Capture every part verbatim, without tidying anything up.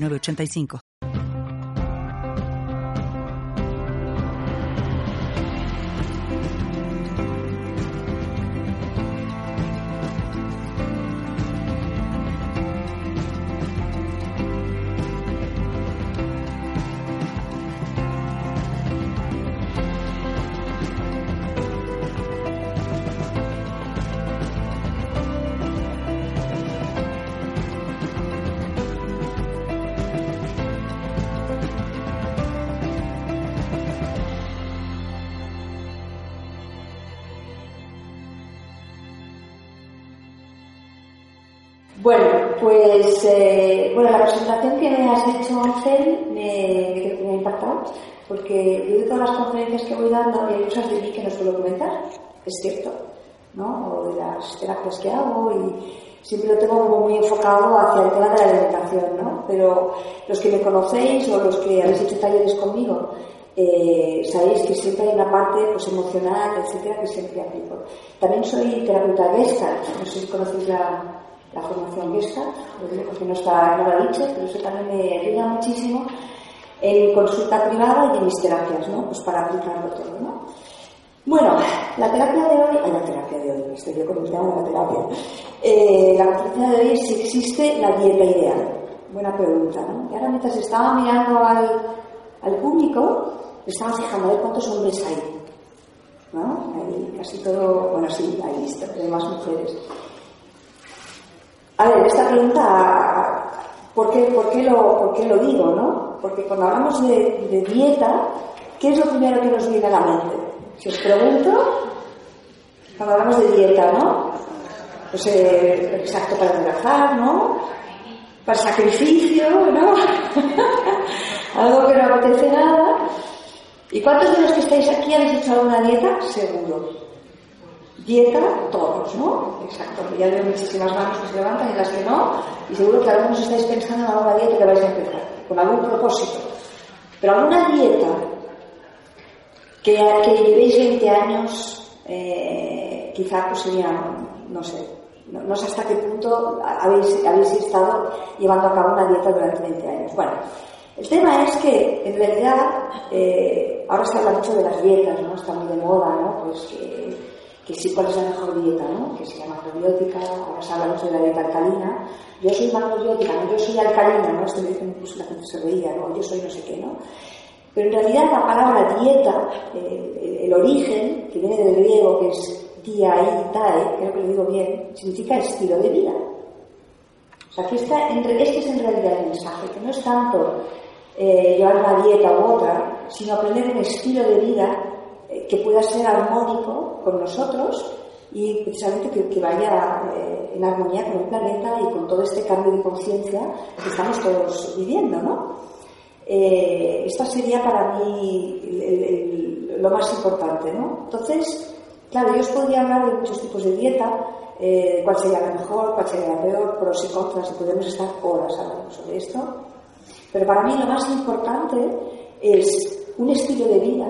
nueve ochenta y cinco. Bueno, pues eh, bueno, la presentación que me has hecho, Marcel, me, me ha impactado, porque yo de todas las conferencias que voy dando hay cosas de mí que no suelo comentar, es cierto, ¿no? O de las terapias que hago, y siempre lo tengo como muy enfocado hacia el tema de la alimentación, ¿no? Pero los que me conocéis o los que habéis hecho talleres conmigo, Eh, sabéis que siempre hay una parte pues, emocional, etcétera, que siempre aplico. También soy terapeuta Gestalt, no sé si conocéis la... la formación Gestalt, lo digo porque no está nada dicho, pero eso también me ayuda muchísimo en consulta privada y en mis terapias, ¿no? Pues para aplicarlo todo, ¿no? Bueno, la terapia de hoy, ay, la terapia de hoy, me estoy yo comentando la terapia, eh, la terapia de hoy es si existe la dieta ideal. Buena pregunta, ¿no? Y ahora mientras estaba mirando al, al público, estaba fijando a ver cuántos hombres hay, ¿no? Hay casi todo, bueno, sí, hay listo, hay más mujeres. A ver, esta pregunta, ¿por qué, por qué, lo, por qué lo digo, no? Porque cuando hablamos de, de dieta, ¿qué es lo primero que nos viene a la mente? Si os pregunto, cuando hablamos de dieta, ¿no? Pues eh, exacto, para trabajar, ¿no? Para sacrificio, ¿no? Algo que no apetece nada. ¿Y cuántos de los que estáis aquí habéis hecho alguna dieta? Seguro. Dieta, todos, ¿no? Exacto, ya veo muchísimas manos que se levantan y las que no, y seguro que algunos estáis pensando en alguna dieta que vais a empezar, con algún propósito. Pero alguna dieta que, que llevéis veinte años, eh, quizá pues sería, no sé, no, no sé hasta qué punto habéis, habéis estado llevando a cabo una dieta durante veinte años. Bueno, el tema es que, en realidad, eh, ahora se habla mucho de las dietas, ¿no? Está muy de moda, ¿no? Pues que... que sí, cuál es la mejor dieta, ¿no? Que se llama probiótica, ahora se habla mucho de la dieta alcalina. Yo soy más probiótica, ¿no? Yo soy alcalina, ¿no? Esto me dicen incluso la gente se veía, ¿no? Yo soy no sé qué, ¿no? Pero en realidad la palabra dieta, eh, el origen, que viene del griego, que es diaitae, creo que lo digo bien, significa estilo de vida. O sea, aquí está, entre, este es en realidad el mensaje, que no es tanto eh, llevar una dieta u otra, sino aprender un estilo de vida que pueda ser armónico con nosotros y precisamente que, que vaya eh, en armonía con el planeta y con todo este cambio de conciencia que estamos todos viviendo, ¿no? Eh, esta sería para mí el, el, el, lo más importante, ¿no? Entonces, claro, yo os podría hablar de muchos tipos de dieta, eh, cuál sería la mejor, cuál sería la peor, pros y contras, y podemos estar horas hablando sobre esto. Pero para mí lo más importante es un estilo de vida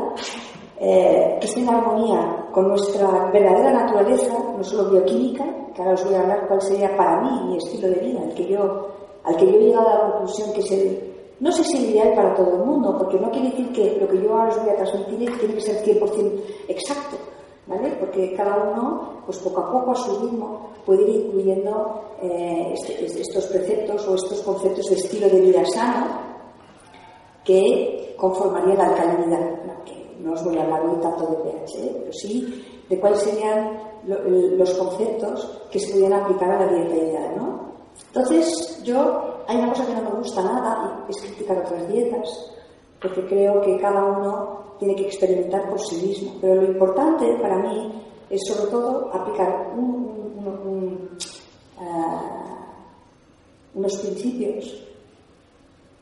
Eh, que esté en armonía con nuestra verdadera naturaleza, no solo bioquímica, que ahora os voy a hablar cuál sería para mí mi estilo de vida, al que yo, al que yo he llegado a la conclusión que es el, no sé si el ideal para todo el mundo, porque no quiere decir que lo que yo ahora os voy a transmitir tiene que ser cien por ciento exacto, ¿vale? Porque cada uno, pues poco a poco a su ritmo, puede ir incluyendo eh, este, estos preceptos o estos conceptos de estilo de vida sano que conformaría la alcalinidad, ¿no? Que no os voy a hablar hoy tanto de pH, ¿eh? Pero sí de cuáles serían lo, los conceptos que se pudieran aplicar a la dieta ideal, ¿no? Entonces, yo, hay una cosa que no me gusta nada, es criticar otras dietas, porque creo que cada uno tiene que experimentar por sí mismo. Pero lo importante para mí es, sobre todo, aplicar un, un, un, un, uh, unos principios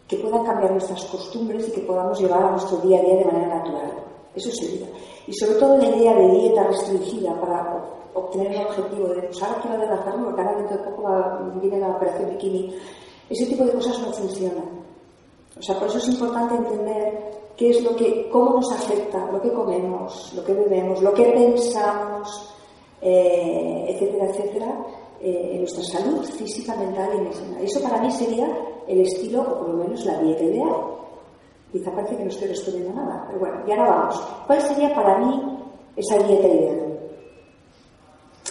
que puedan cambiar nuestras costumbres y que podamos llevar a nuestro día a día de manera natural. Eso sería. Y sobre todo la idea de dieta restringida para obtener el objetivo de usar pues, ahora quiero adelgazarme porque ahora dentro de poco va, viene la operación bikini. Ese tipo de cosas no funcionan. O sea, por eso es importante entender qué es lo que, cómo nos afecta, lo que comemos, lo que bebemos, lo que pensamos, eh, etcétera, etcétera, eh, en nuestra salud física, mental y emocional. Eso para mí sería el estilo, o por lo menos la dieta ideal. Quizá parece que no estoy respondiendo nada, pero bueno, ya no vamos. ¿Cuál sería para mí esa dieta ideal?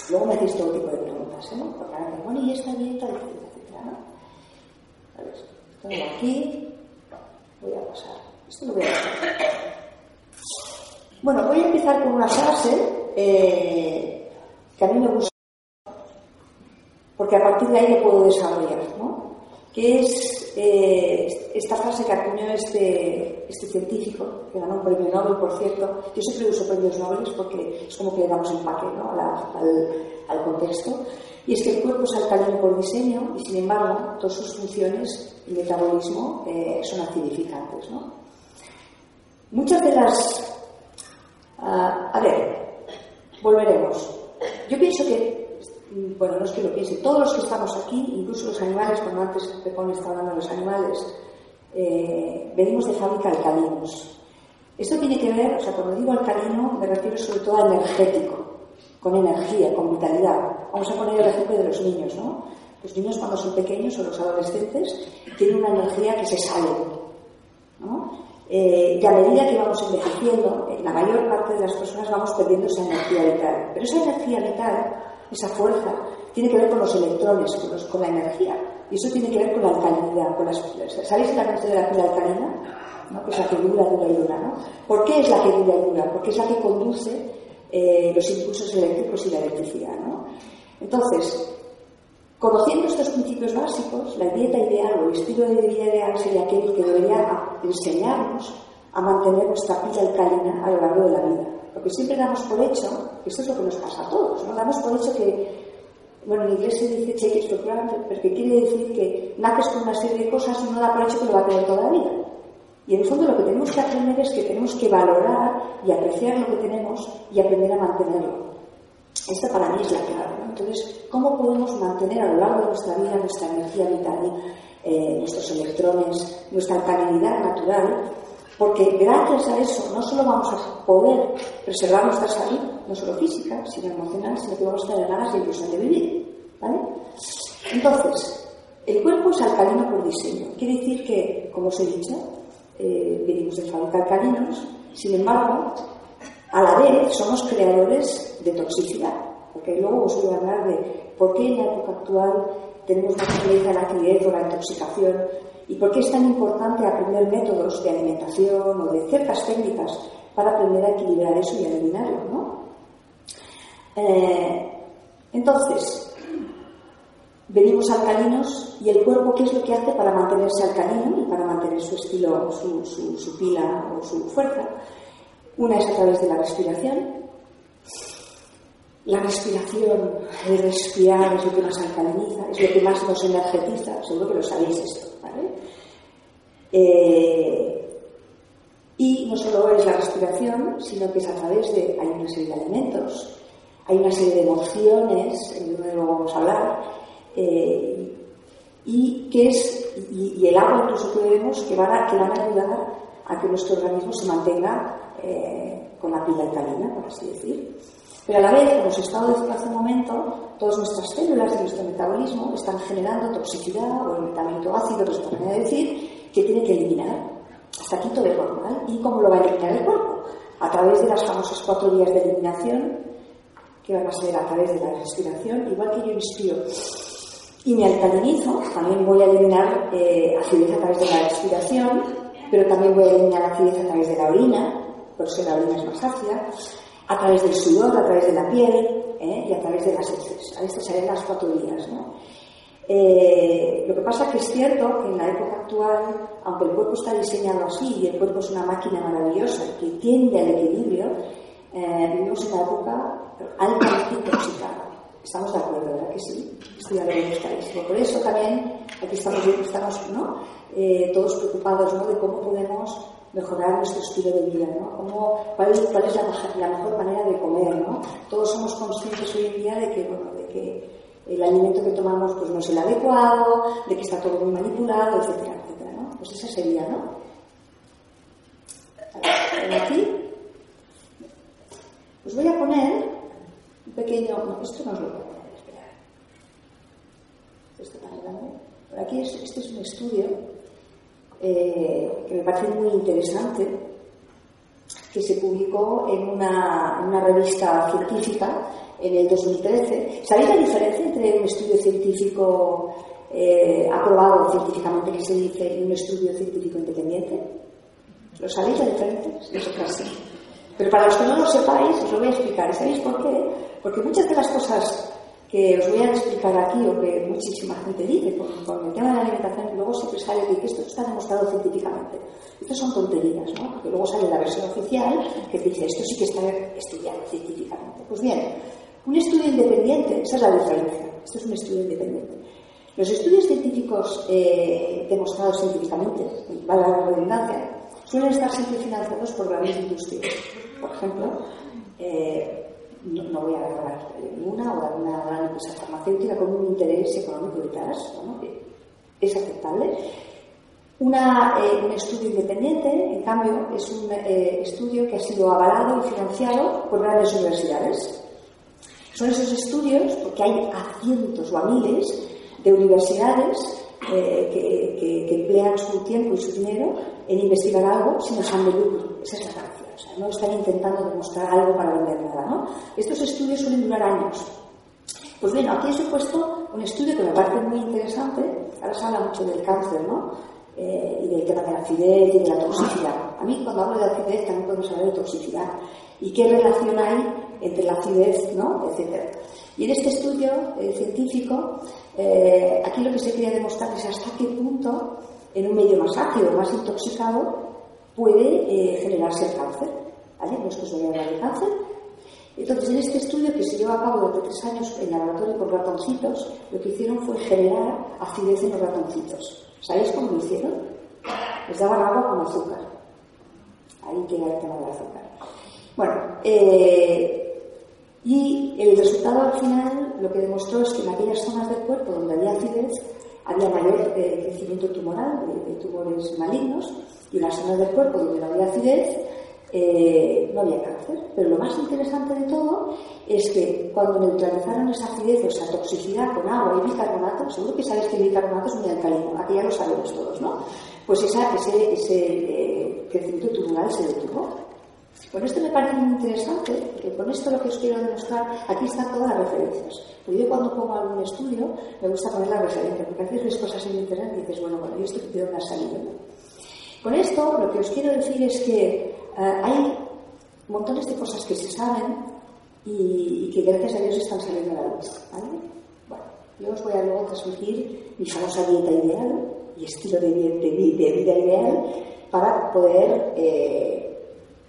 Luego me hacéis todo tipo de preguntas, ¿eh? Porque ahora me bueno, ¿y esta dieta, etcétera, etcétera, no? A ver, tengo aquí. Voy a pasar. Esto lo voy a pasar. Bueno, voy a empezar con una frase eh, que a mí me gusta, porque a partir de ahí lo puedo desarrollar, ¿no? Que es eh, esta frase que acuñó este, este científico, que ganó un premio Nobel, por cierto. Yo siempre uso premios Nobel porque es como que le damos empaque, ¿no? La, al, al contexto. Y es que el cuerpo es alcalino por diseño y, sin embargo, todas sus funciones y metabolismo eh, son acidificantes, ¿no? Muchas de las... Uh, a ver, volveremos. Yo pienso que... Bueno, no es que lo piense. Todos los que estamos aquí, incluso los animales, cuando antes Pepón estaba hablando de los animales, eh, venimos de fábrica alcalinos. Esto tiene que ver, o sea, cuando digo alcalino, me refiero sobre todo a energético, con energía, con vitalidad. Vamos a poner el ejemplo de los niños, ¿no? Los niños cuando son pequeños o los adolescentes tienen una energía que se sale, ¿no? Eh, y a medida que vamos envejeciendo, la mayor parte de las personas vamos perdiendo esa energía vital. Pero esa energía vital, esa fuerza, tiene que ver con los electrones, con, los, con la energía. Y eso tiene que ver con la alcalinidad, con las pilas. ¿Sabéis la mente de la pila alcalina? ¿No? Que es la que dura, dura y dura, ¿no? ¿Por qué es la que dura y dura? Porque es la que conduce eh, los impulsos eléctricos y la electricidad, ¿no? Entonces, conociendo estos principios básicos, la dieta ideal o el estilo de vida ideal sería aquel que debería enseñarnos a mantener nuestra pila alcalina a lo largo de la vida. Porque siempre damos por hecho, esto es lo que nos pasa a todos, ¿no? Damos por hecho que, bueno, en inglés se dice check it for granted, porque quiere decir que naces con una serie de cosas y no da por hecho que lo va a tener toda la vida. Y en el fondo lo que tenemos que aprender es que tenemos que valorar y apreciar lo que tenemos y aprender a mantenerlo. Esta para mí es la clave, ¿no? Entonces, ¿cómo podemos mantener a lo largo de nuestra vida nuestra energía vital, eh, nuestros electrones, nuestra alcalinidad natural? Porque gracias a eso no solo vamos a poder preservar nuestra salud, no solo física, sino emocional, sino que vamos a tener ganas de ilusión de vivir, ¿vale? Entonces, el cuerpo es alcalino por diseño. Quiere decir que, como os he dicho, eh, venimos de fábrica alcalinos, sin embargo, a la vez somos creadores de toxicidad, porque luego os voy a hablar de por qué en la época actual tenemos más tendencia a la acidez o la intoxicación y por qué es tan importante aprender métodos de alimentación o de ciertas técnicas para aprender a equilibrar eso y eliminarlo, ¿no? Eh, entonces, venimos alcalinos y el cuerpo, ¿qué es lo que hace para mantenerse alcalino y para mantener su estilo, su, su, su pila o su fuerza? Una es a través de la respiración. La respiración, el respirar es lo que más alcaliniza, es lo que más nos energetiza, seguro que lo sabéis esto, ¿vale? Eh, y no solo es la respiración, sino que es a través de, hay una serie de alimentos, hay una serie de emociones, en donde luego vamos a hablar, eh, y que es, y, y el agua incluso que bebemos, que van a, que van a ayudar a que nuestro organismo se mantenga Eh, con la pila alcalina, por así decir. Pero a la vez, como os he estado diciendo hace un momento, todas nuestras células y nuestro metabolismo están generando toxicidad o el metabamento ácido, que os podría decir, que tiene que eliminar. Hasta aquí todo es normal. ¿Y cómo lo va a eliminar el cuerpo? A través de las famosas cuatro vías de eliminación, que van a ser a través de la respiración. Igual que yo inspiro y me alcalinizo, también voy a eliminar eh, acidez a través de la respiración, pero también voy a eliminar acidez a través de la orina, por eso la orina es más ácida, a través del sudor, a través de la piel, ¿eh? Y a través de las heces. A veces salen las cuatro vías, ¿no? Eh, lo que pasa que es cierto que en la época actual, aunque el cuerpo está diseñado así y el cuerpo es una máquina maravillosa que tiende al equilibrio, eh, vivimos en una época altamente intoxicada. Estamos de acuerdo, ¿verdad que sí? Estoy de acuerdo. Por eso también aquí estamos, estamos ¿no? eh, todos preocupados, ¿no?, de cómo podemos mejorar nuestro estilo de vida, ¿no? Cómo, cuál es, cuál es la, la mejor manera de comer, ¿no? Todos somos conscientes hoy en día de que, bueno, de que el alimento que tomamos pues no es el adecuado, de que está todo muy manipulado, etcétera, etcétera, ¿no? Pues esa sería, ¿no? Aquí os voy a poner un pequeño, no, esto no os lo voy a poner, esperad, esto tan grande. Por aquí es, este es un estudio eh, que me parece muy interesante, que se publicó en una, en una revista científica en el dos mil trece. ¿Sabéis la diferencia entre un estudio científico eh, aprobado científicamente, que se dice, y un estudio científico independiente? ¿Lo sabéis la diferencia? Nosotras sí. Pero para los que no lo sepáis, os lo voy a explicar. ¿Sabéis por qué? Porque muchas de las cosas que os voy a explicar aquí, o que muchísima gente dice con el tema de la alimentación, luego siempre sale que esto está demostrado científicamente. Estas son tonterías, ¿no? Porque luego sale la versión oficial que dice esto sí que está estudiado científicamente. Pues bien, un estudio independiente, esa es la diferencia. Esto es un estudio independiente. Los estudios científicos eh, demostrados científicamente, vale la redundancia, suelen estar siempre financiados por grandes industrias. Por ejemplo, eh, no, no voy a agarrar ninguna o alguna gran empresa farmacéutica con un interés económico detrás, ¿no? Es aceptable. Una, eh, un estudio independiente, en cambio, es un eh, estudio que ha sido avalado y financiado por grandes universidades. Son esos estudios, porque hay a cientos o a miles de universidades Eh, que, que, que emplean su tiempo y su dinero en investigar algo sin afán de lucro. Esa es la gracia. O sea, no están intentando demostrar algo para vender nada, ¿no? Estos estudios suelen durar años. Pues bueno, aquí os he puesto un estudio que me parece muy interesante. Ahora se habla mucho del cáncer, ¿no? Eh, y del tema de la acidez y de la toxicidad. A mí, cuando hablo de acidez, también podemos hablar de toxicidad. ¿Y qué relación hay entre la acidez, ¿no?, etcétera? Y en este estudio eh, científico, eh, aquí lo que se quería demostrar es hasta qué punto en un medio más ácido, más intoxicado, puede eh, generarse el cáncer, ¿vale? No es que os voy a hablar de cáncer. Entonces, en este estudio que se llevó a cabo durante tres años en laboratorio con ratoncitos, lo que hicieron fue generar acidez en los ratoncitos. ¿Sabéis cómo lo hicieron? Les daban agua con azúcar. Ahí queda el tema del azúcar. Bueno, eh... y el resultado al final lo que demostró es que en aquellas zonas del cuerpo donde había acidez había mayor eh, crecimiento tumoral de, de tumores malignos, y en las zonas del cuerpo donde no había acidez eh, no había cáncer. Pero lo más interesante de todo es que cuando neutralizaron esa acidez, o esa toxicidad, con agua y bicarbonato, seguro que sabéis que el bicarbonato es muy alcalino, aquí ya lo sabemos todos, ¿no? Pues esa, ese, ese eh, crecimiento tumoral se detuvo. Bueno, esto me parece muy interesante, porque con esto lo que os quiero demostrar, aquí están todas las referencias. Pero yo cuando pongo algún estudio, me gusta poner las referencias, porque a veces ves cosas en internet y dices, bueno, bueno, ¿y esto de dónde ha salido? Con esto lo que os quiero decir es que uh, hay montones de cosas que se saben y, y que gracias a Dios están saliendo a la luz, ¿vale? Bueno, yo os voy a luego transmitir mi famosa dieta ideal y estilo de, de, de vida ideal para poder... Eh,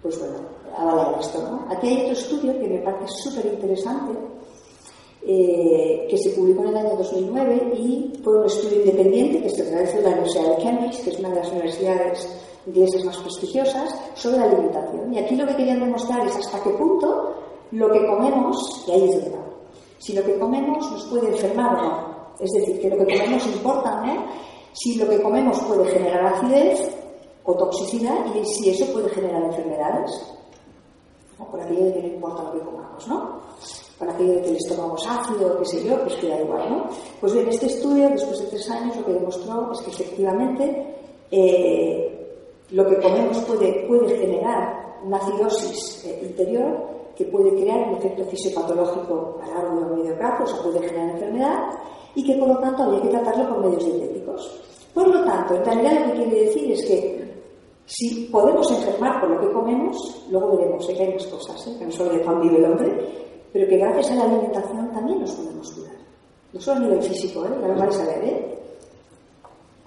pues bueno, avalar esto, ¿no? Aquí hay otro estudio que me parece súper interesante, eh, que se publicó en el año dos mil nueve y fue un estudio independiente que se realizó en la Universidad de Cambridge, que es una de las universidades inglesas más prestigiosas, sobre la alimentación. Y aquí lo que querían demostrar es hasta qué punto lo que comemos, y ahí es donde va, si lo que comemos nos puede enfermar o no. Es decir, que lo que comemos importa, ¿no? Si lo que comemos puede generar acidez o toxicidad, y si eso puede generar enfermedades, ¿no? Por aquello de que no importa lo que comamos, ¿no? Por aquello de que el estómago es ácido, qué sé yo, pues que da igual, ¿no? Pues bien, este estudio, después de tres años, lo que demostró es que efectivamente eh, lo que comemos puede, puede generar una acidosis eh, interior, que puede crear un efecto fisiopatológico a largo y a medio plazo, o sea, puede generar enfermedad, y que por lo tanto habría que tratarlo con medios dietéticos. Por lo tanto, en realidad lo que quiere decir es que si podemos enfermar por lo que comemos, luego veremos, ¿eh?, que hay más cosas, ¿eh?, que no solo de pan vive el hombre, pero que gracias a la alimentación también nos podemos curar. No solo a nivel físico, ¿eh?, ya lo vais a ver, ¿eh?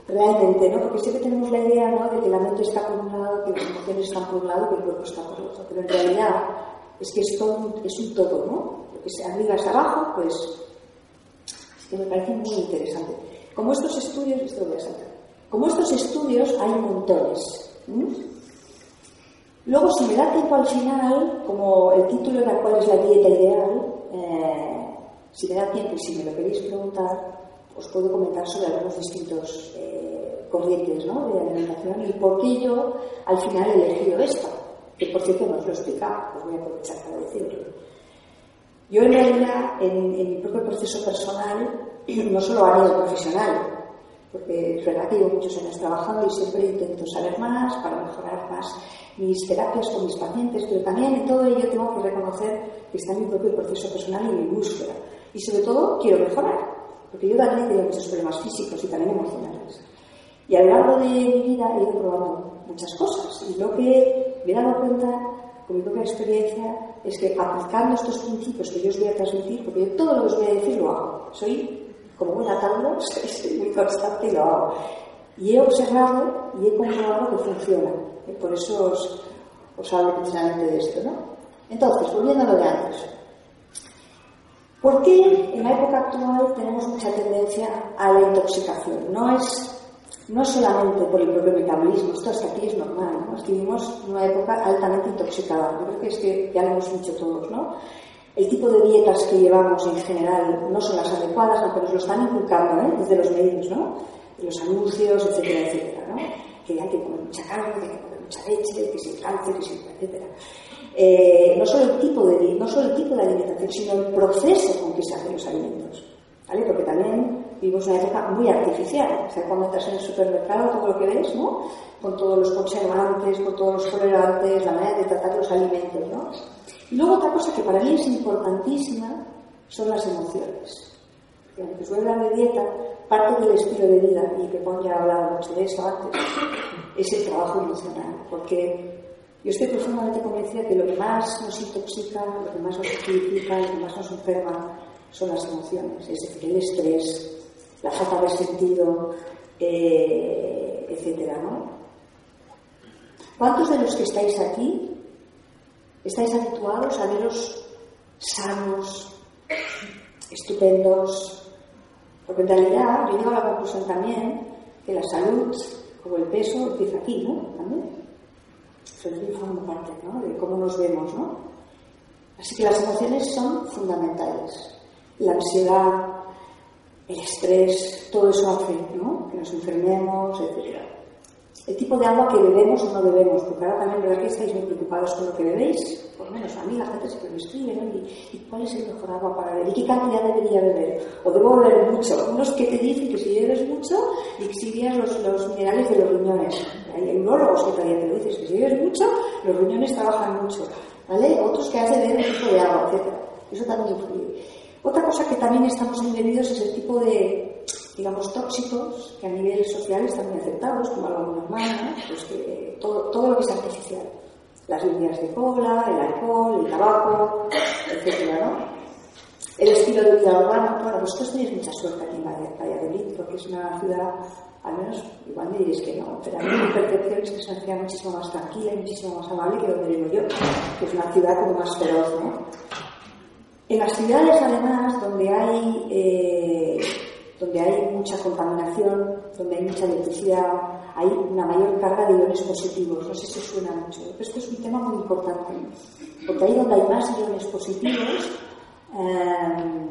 Realmente, ¿no? Porque siempre tenemos la idea, ¿no?, de que la mente está por un lado, que las emociones están por un lado, que el cuerpo está por otro. Pero en realidad es que esto es un todo, ¿no? Lo que se arriba es abajo, pues... es que me parece muy interesante. Como estos estudios, esto voy a sacar. Como estos estudios hay montones. ¿Mm? Luego, si me da tiempo al final, como el título era ¿cuál es la dieta ideal? Eh, si me da tiempo y si me lo queréis preguntar, os puedo comentar sobre algunos distintos eh, corrientes, ¿no?, de alimentación y por qué yo al final he elegido esta, que por cierto no os lo he explicado, os voy a aprovechar para decirlo. Yo en realidad, en, en mi propio proceso personal, no solo a nivel profesional, porque es verdad que llevo muchos años trabajando y siempre intento saber más para mejorar más mis terapias con mis pacientes, pero también en todo ello tengo que reconocer que está en mi propio proceso personal y mi búsqueda. Y sobre todo quiero mejorar, porque yo también he tenido muchos problemas físicos y también emocionales. Y a lo largo de mi vida he ido probando muchas cosas. Y lo que me he dado cuenta, con mi propia experiencia, es que aplicando estos principios que yo os voy a transmitir, porque yo todo lo que os voy a decir lo hago. Soy como buena tango, soy muy constante y lo hago. Y he observado y he comprobado que funciona. Y por eso os, os hablo precisamente de esto, ¿no? Entonces, volviendo a lo de antes. ¿Por qué en la época actual tenemos mucha tendencia a la intoxicación? No es no solamente por el propio metabolismo, esto hasta aquí es normal, ¿no? Es que vivimos una época altamente intoxicada, yo creo que es que ya lo hemos dicho todos, ¿no? El tipo de dietas que llevamos en general no son las adecuadas, aunque nos lo están inculcando, ¿eh?, desde los medios, ¿no?, de los anuncios, etcétera, etcétera, ¿no? Que hay que comer mucha carne, que hay que comer mucha leche, que si el cáncer, que si etcétera. Eh, no solo el tipo de no solo el tipo de alimentación, sino el proceso con que se hacen los alimentos, ¿vale? Porque también vivimos una época muy artificial, o sea, cuando entras en el supermercado todo lo que ves, ¿no?, con todos los conservantes, con todos los colorantes, la manera de tratar los alimentos, ¿no? Y luego otra cosa que para mí es importantísima son las emociones. Y aunque os voy a hablar de dieta, parte del estilo de vida, y Pepón ya ha hablado mucho de eso antes, es el trabajo emocional, porque yo estoy profundamente convencida que lo que más nos intoxica, lo que más nos critica, lo que más nos enferma son las emociones, es decir, el estrés, la falta de sentido, eh, etcétera, ¿no? ¿Cuántos de los que estáis aquí estáis habituados a veros sanos, estupendos? Porque en realidad yo llego a la conclusión también que la salud, como el peso, empieza aquí, ¿no? También. Sobre todo forma parte, ¿no?, de cómo nos vemos, ¿no? Así que las emociones son fundamentales. La ansiedad, el estrés, todo eso hace, ¿no?, que nos enfermemos, etcétera. El tipo de agua que bebemos o no bebemos, porque ahora también, ¿verdad?, que estáis muy preocupados con lo que bebéis. Por menos a mí la gente se me escribe, ¿no?, ¿Y, ¿y cuál es el mejor agua para beber? ¿Y qué cantidad debería beber? ¿O debo beber mucho? Unos que te dicen que si bebes mucho, exilias los, los minerales de los riñones. Hay neurólogos que todavía te lo dicen, que si bebes mucho, los riñones trabajan mucho, ¿vale? Otros que has de beber un tipo de agua, etcétera. Eso también influye. Otra cosa que también estamos embebidos es el tipo de, digamos, tóxicos que a nivel social están muy aceptados, como algo normal, ¿no? Pues que todo, todo lo que es artificial. Las líneas de cola, el alcohol, el tabaco, etcétera, ¿no? El estilo de vida urbano, bueno, vosotros tenéis mucha suerte aquí en Valladolid, porque es una ciudad, al menos, igual me diréis que no, pero a mí mi percepción es que es una ciudad muchísimo más tranquila y muchísimo más amable que donde vivo yo, que es una ciudad como más feroz, ¿no? En las ciudades, además, donde hay, eh, donde hay mucha contaminación, donde hay mucha electricidad, hay una mayor carga de iones positivos. No sé si suena mucho, pero esto es un tema muy importante, porque ahí donde hay más iones positivos, eh,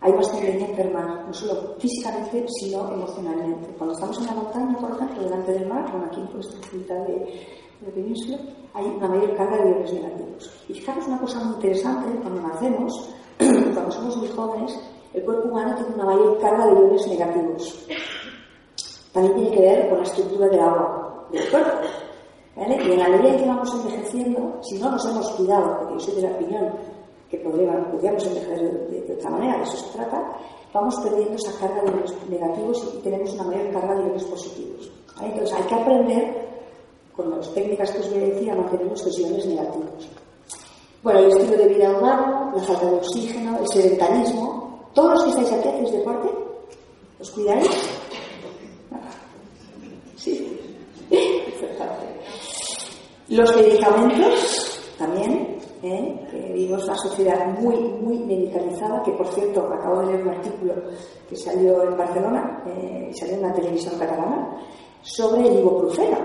hay más tendencia a enfermar, no solo físicamente, sino emocionalmente. Cuando estamos en la montaña, por ejemplo, delante del mar, bueno, aquí en esta ciudad de... de península, hay una mayor carga de iones negativos. Y fijaros una cosa muy interesante, cuando nacemos, cuando somos muy jóvenes, el cuerpo humano tiene una mayor carga de iones negativos. También tiene que ver con la estructura del agua del cuerpo, ¿vale? Y en la medida que vamos envejeciendo, si no nos hemos cuidado, porque yo soy de la opinión que podríamos envejecer de, de, de otra manera, de eso se trata, vamos perdiendo esa carga de iones negativos y tenemos una mayor carga de iones positivos, ¿vale? Entonces hay que aprender con las técnicas que os voy a decir, a mantener nuestros iones negativos. Bueno, el estilo de vida humano, la falta de oxígeno, el sedentarismo. ¿Todos los que estáis aquí hacéis deporte? ¿Os cuidáis? Sí. Los medicamentos, también. ¿eh? Que vivimos una sociedad muy, muy medicalizada, que por cierto, acabo de leer un artículo que salió en Barcelona, eh, salió en la televisión catalana, sobre el ibuprofeno.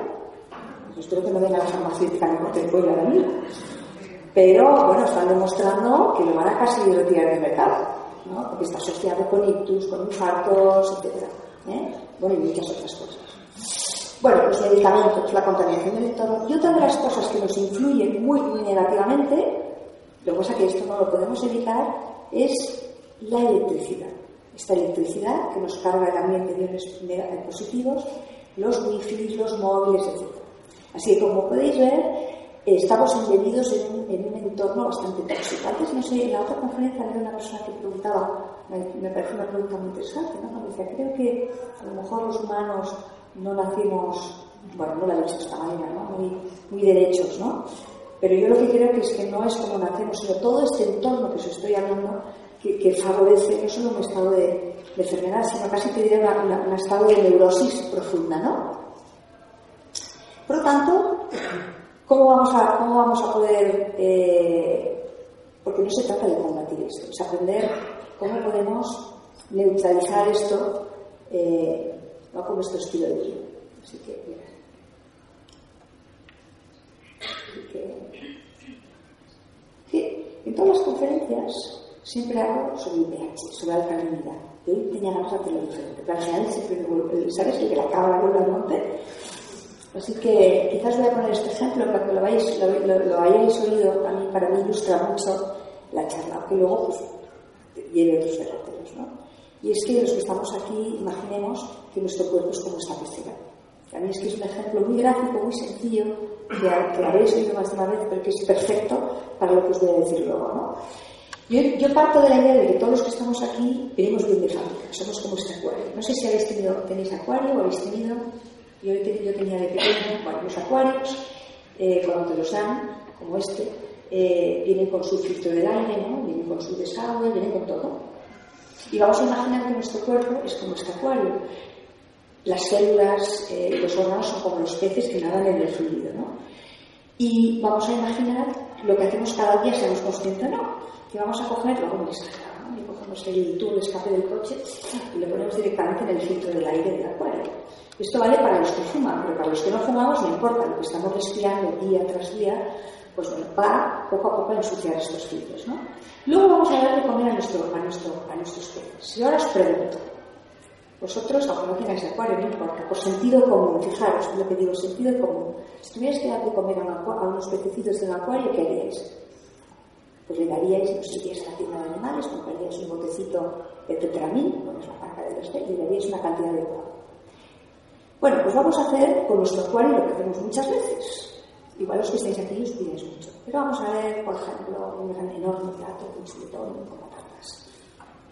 Pues espero que no venga la farmacéutica que no te pueda venir. Pero, bueno, están demostrando que lo van a casi retirar del mercado, ¿no? Porque está asociado con ictus, con infartos, etcétera, ¿eh? Bueno, y muchas otras cosas. Bueno, los medicamentos, la contaminación del entorno y otra de las cosas que nos influyen muy, muy negativamente, lo que pasa que esto no lo podemos evitar, es la electricidad. Esta electricidad que nos carga también de iones positivos, los wifi, los móviles, etcétera. Así que, como podéis ver, estamos embebidos en un, en un entorno bastante tóxico. Antes, no sé, en la otra conferencia había una persona que preguntaba, me, me pareció una pregunta muy interesante, ¿no? Me decía, creo que a lo mejor los humanos no nacimos, bueno, no la he dicho de esta manera, ¿no? Muy, muy derechos, ¿no? Pero yo lo que creo que es que no es como nacemos, sino todo este entorno que os estoy hablando, que, que favorece no solo un estado de, de enfermedad, sino casi que diría un estado de neurosis profunda, ¿no? Por lo tanto, ¿cómo vamos a, cómo vamos a poder...? Eh, porque no se trata de combatir esto, es aprender cómo podemos neutralizar esto, eh, no con nuestro estilo de vida. Así que, mira. Así que... Sí, en todas las conferencias siempre hago sobre el pH, sobre la alcalinidad. Yo tenía ganas de hacerlo diferente, pero al final siempre, ¿sabes? El que la cámara no la rompe. Así que quizás voy a poner este ejemplo para que lo, vais, lo, lo, lo hayáis oído. También para mí ilustra mucho la charla, que luego pues, lleve otros derroteros, ¿no? Y es que los que estamos aquí, imaginemos que nuestro cuerpo es como esta pecera. A mí es que es un ejemplo muy gráfico, muy sencillo, que, a, que habréis oído más de una vez, pero que es perfecto para lo que os voy a decir luego, ¿no? Yo, yo parto de la idea de que todos los que estamos aquí venimos bien de fábrica, somos como este acuario. No sé si habéis tenido, tenéis acuario o habéis tenido... Yo, he tenido, yo tenía de pequeño, bueno, los acuarios, eh, cuando te los dan, como este, eh, vienen con su filtro del aire, ¿no? Vienen con su desagüe, vienen con todo. Y vamos a imaginar que nuestro cuerpo es como este acuario. Las células, eh, los órganos son como los peces que nadan en el fluido, ¿no? Y vamos a imaginar lo que hacemos cada día, seamos conscientes o no, que vamos a coger, luego me exageraba, ¿no? Y cogemos el tubo de escape del coche y lo ponemos directamente en el filtro del aire del acuario. Esto vale para los que fuman, pero para los que no fumamos no importa, lo que estamos respirando día tras día, pues bueno, va poco a poco a ensuciar estos filtros, ¿no? Luego vamos a dar de comer a, nuestro, a, nuestro, a nuestros peces. Yo ahora os pregunto, vosotros, aunque no tengáis acuario, no importa, por sentido común, fijaros lo que digo, sentido común. Si tuvierais que dar de comer a, un acu- a unos pececitos de un acuario, ¿qué haríais? Pues le daríais, no sé si es la tienda de animales, compraríais un botecito de tetramín, bueno, es la marca de los peces, y le daríais una cantidad de agua. Bueno, pues vamos a hacer con nuestro acuario lo que hacemos muchas veces. Igual los que estáis aquí os pidáis mucho. Pero vamos a ver, por ejemplo, un gran enorme plato con chuletón, con patatas,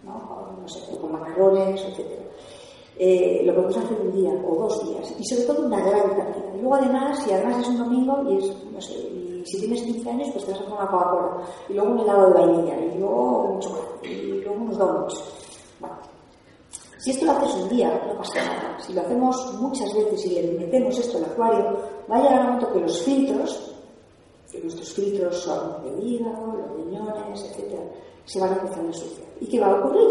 ¿no? O, no sé, con macarrones, etcétera. Eh, lo podemos hacer un día o dos días, y sobre todo una gran cantidad. Y luego, además, si además es un domingo y es, no sé, y si tienes quince años, pues te vas a tomar una Coca-Cola, y luego un helado de vainilla, y luego un chocolate, y luego unos donuts. Bueno. Si esto lo haces un día, no pasa nada. Si lo hacemos muchas veces y le metemos esto al acuario, va a llegar un momento que los filtros, que nuestros filtros son el hígado, los riñones, etcétera, se van a empezar a ensuciar. ¿Y qué va a ocurrir?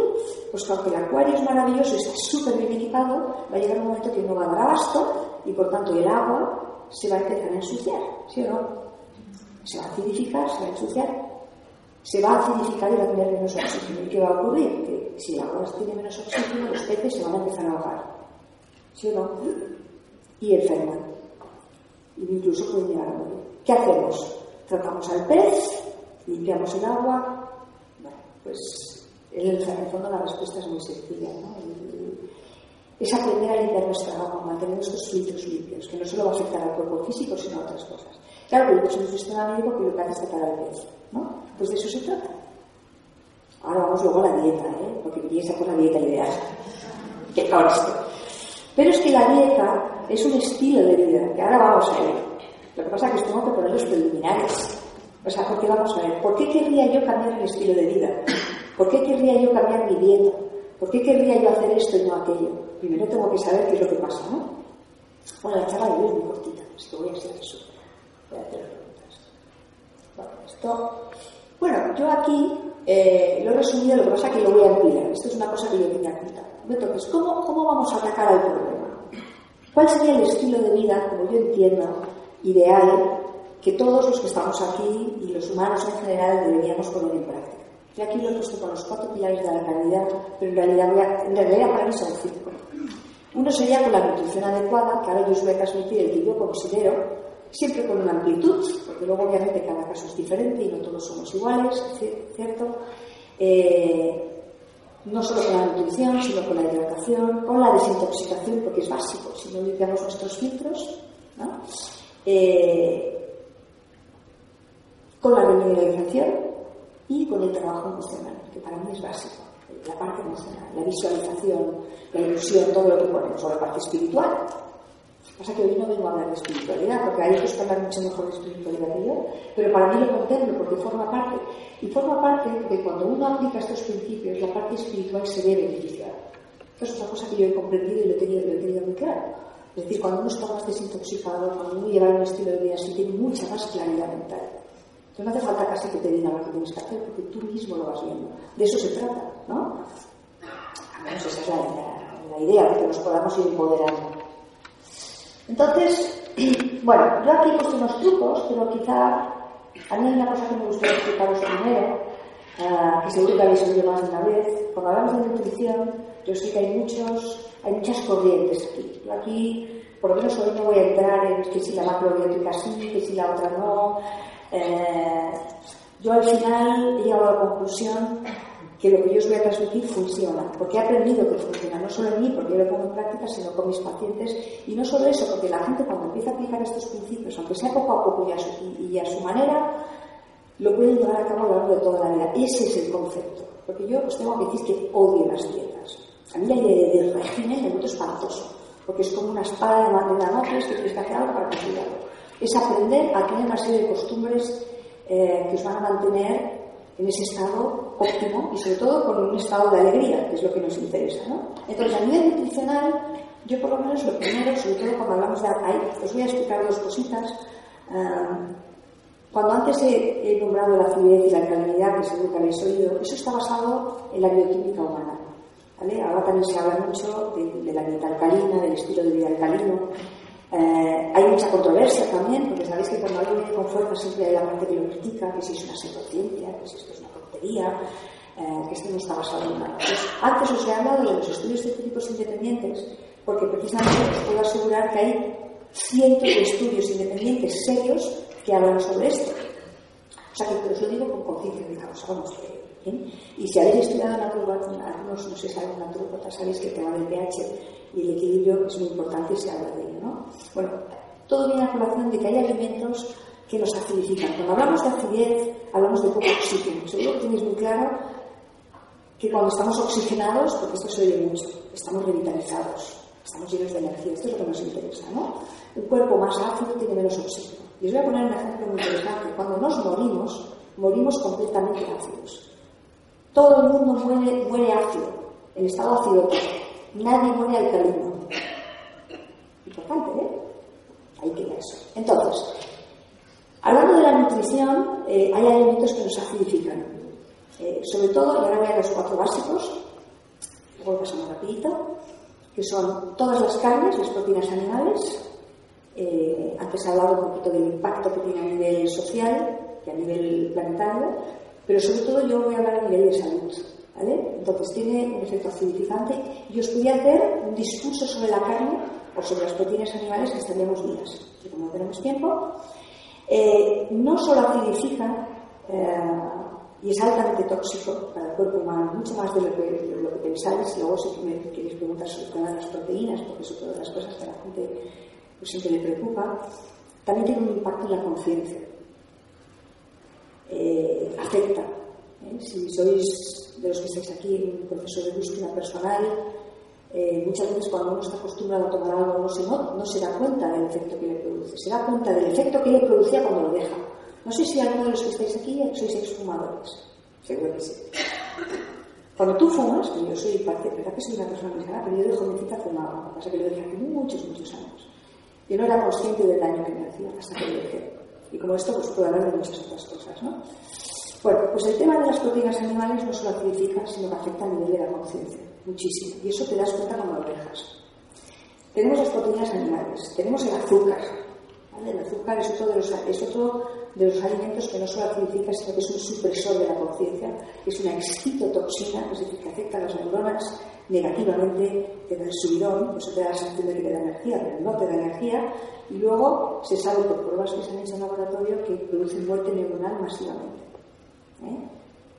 Pues que aunque el acuario es maravilloso, está súper bien equipado, va a llegar un momento que no va a dar abasto y por tanto el agua se va a empezar a ensuciar, ¿sí o no? Se va a acidificar, se va a ensuciar. Se va a acidificar y va a tener menos oxígeno. ¿Y qué va a ocurrir? Que si el agua tiene menos oxígeno, los peces se van a empezar a ahogar, ¿sí o no? Y enferman. Incluso pueden llegar a morir. ¿Qué hacemos? Tratamos al pez, limpiamos el agua. Bueno, pues en el fondo la respuesta es muy sencilla, ¿no? Es aprender a limpiar nuestra agua, mantener nuestros filtros limpios, que no solo va a afectar al cuerpo físico, sino a otras cosas. Claro, que pues, es un sistema médico que lo que hace es tratar al pez, ¿no? Pues de eso se trata. Ahora vamos luego a la dieta, ¿eh? Porque piensa por la dieta ideal. Que ahora sí. Pero es que la dieta es un estilo de vida, que ahora vamos a ver. Lo que pasa es que os tengo que poner los preliminares. O sea, porque vamos a ver, ¿por qué querría yo cambiar mi estilo de vida? ¿Por qué querría yo cambiar mi dieta? ¿Por qué querría yo hacer esto y no aquello? Primero tengo que saber qué es lo que pasa, ¿no? Bueno, la charla de hoy es muy cortita, así que voy a hacer eso. Voy a hacer preguntas. Bueno, esto... bueno yo aquí eh, lo he resumido, lo que pasa es que lo voy a ampliar. Esto es una cosa que yo quería contar. Entonces, ¿cómo, cómo vamos a atacar al problema? ¿Cuál sería el estilo de vida, como yo entiendo, ideal, que todos los que estamos aquí y los humanos en general deberíamos poner en práctica? Yo aquí lo he puesto con los cuatro pilares de la calidad, pero en realidad, en realidad para mí son cinco. Uno sería con la nutrición adecuada, que ahora yo os voy a transmitir el que yo considero, siempre con una amplitud, porque luego obviamente cada caso es diferente y no todos somos iguales, ¿cierto? Eh, no solo con la nutrición, sino con la hidratación, con la desintoxicación, porque es básico, si no limpiamos nuestros filtros, ¿no? Eh, con la mineralización y con el trabajo emocional, que para mí es básico, la parte emocional, la visualización, la ilusión, todo lo que ponemos, o la parte espiritual. Pasa que hoy no vengo a hablar de espiritualidad, porque hay otros que hablan mucho mejor de espiritualidad que yo, pero para mí lo contemplo porque forma parte, y forma parte porque cuando uno aplica estos principios, la parte espiritual se ve beneficiada. Esto es otra cosa que yo he comprendido y lo he tenido, lo he tenido muy claro. Es decir, cuando uno está más desintoxicado, cuando uno lleva un estilo de vida así, tiene mucha más claridad mental. Entonces no hace falta casi que te digan lo que tienes que hacer, porque tú mismo lo vas viendo. De eso se trata, ¿no? A menos esa es la, la, la idea, de que nos podamos ir empoderando. Entonces, bueno, yo aquí he puesto unos trucos, pero quizá a mí hay una cosa que me gustaría explicaros primero, uh, que seguro que habéis oído más de una vez. Cuando hablamos de nutrición, yo sé que hay muchos, hay muchas corrientes aquí. Yo aquí, por lo menos hoy no voy a entrar en que si la macrobiótica sí, que si la otra no. Eh, yo al final he llegado a la conclusión que lo que yo os voy a transmitir funciona, porque he aprendido que funciona, no solo en mí, porque yo lo pongo en práctica, sino con mis pacientes. Y no solo eso, porque la gente cuando empieza a aplicar estos principios, aunque sea poco a poco y a su, y a su manera, lo pueden llevar a cabo a lo largo de toda la vida. Ese es el concepto, porque yo os tengo que decir que odio las dietas. A mí la idea de, de régimen me gusta espantoso, porque es como una espada de mandatos que tienes que hacer algo para conseguirlo. Es aprender a tener una serie de costumbres eh, que os van a mantener en ese estado óptimo y sobre todo con un estado de alegría, que es lo que nos interesa, ¿no? Entonces, a nivel nutricional, yo por lo menos lo primero, sobre todo cuando hablamos de ahí, os voy a explicar dos cositas. Uh, cuando antes he, he nombrado la acidez y la alcalinidad, que seguro que habéis oído, eso está basado en la bioquímica humana, ¿vale? Ahora también se habla mucho de, de la dieta alcalina, del estilo de vida alcalino. Eh, hay mucha controversia también, porque sabéis que cuando alguien viene con fuerza siempre hay la parte que lo critica, que si es una pseudociencia, que si esto es una tontería, eh, que esto no está basado en nada. Entonces, antes os he hablado de los estudios científicos independientes, porque precisamente os puedo asegurar que hay cientos de estudios independientes serios que hablan sobre esto. O sea que os lo digo con conciencia de causa, vamos a ver. ¿Bien? Y si habéis estudiado una curva, algunos no se saben una curva, sabéis que el tema del pH y el equilibrio es muy importante y se habla de ello, ¿no? Bueno, todo viene a colación de que hay alimentos que nos acidifican. Cuando hablamos de acidez, hablamos de poco oxígeno. Seguro que tenéis muy claro que cuando estamos oxigenados, porque esto se oye mucho, estamos revitalizados, estamos llenos de energía, esto es lo que nos interesa, ¿no? Un cuerpo más ácido tiene menos oxígeno. Y os voy a poner un ejemplo muy interesante. Cuando nos morimos, morimos completamente ácidos. Todo el mundo muere, muere ácido, en estado ácido. Nadie muere alcalino. Importante, ¿eh? Ahí queda eso. Entonces, hablando de la nutrición, eh, hay alimentos que nos acidifican. Eh, sobre todo, y ahora voy a los cuatro básicos, luego pasamos rapidito, que son todas las carnes, las proteínas animales. Eh, antes he hablado un poquito del impacto que tiene a nivel social y a nivel planetario. Pero sobre todo yo voy a hablar a nivel de salud, ¿vale? Entonces tiene un efecto acidificante y os voy a hacer un discurso sobre la carne o sobre las proteínas animales que estaríamos días, que como tenemos tiempo, eh, no solo acidifica eh, y es altamente tóxico para el cuerpo humano, mucho más de lo que, de lo que pensáis. Luego si me queréis preguntar sobre las proteínas, porque son todas las cosas que a la gente pues, siempre le preocupa, también tiene un impacto en la conciencia. Eh, afecta. ¿eh? Si sois de los que estáis aquí en un proceso de búsqueda personal, eh, muchas veces cuando uno está acostumbrado a tomar algo no se, no, no se da cuenta del efecto que le produce, se da cuenta del efecto que le producía cuando lo deja. No sé si alguno de los que estáis aquí sois exfumadores, seguro que sí. Cuando tú fumas, que yo soy parte, verdad que soy una persona pesada, pero yo de jovencita fumaba, lo que pasa es que lo dejé hace muchos, muchos años. Yo no era consciente del daño que me hacía hasta que lo dejé. Y como esto, pues puedo hablar de muchas otras cosas, ¿no? Bueno, pues el tema de las proteínas animales no solo acidifica, sino que afecta a nivel de la conciencia, muchísimo. Y eso te das cuenta como lo dejas. Tenemos las proteínas animales, tenemos el azúcar, ¿vale? El azúcar es otro de los, es otro de los alimentos que no solo acidifica, sino que es un supresor de la conciencia, es una excitotoxina, es decir, que afecta a las neuronas negativamente, te da el subidón, eso te da la sensación de que te da energía, pero no te da energía, y luego se sabe por pruebas que se han hecho en laboratorio que producen muerte neuronal masivamente. ¿Eh?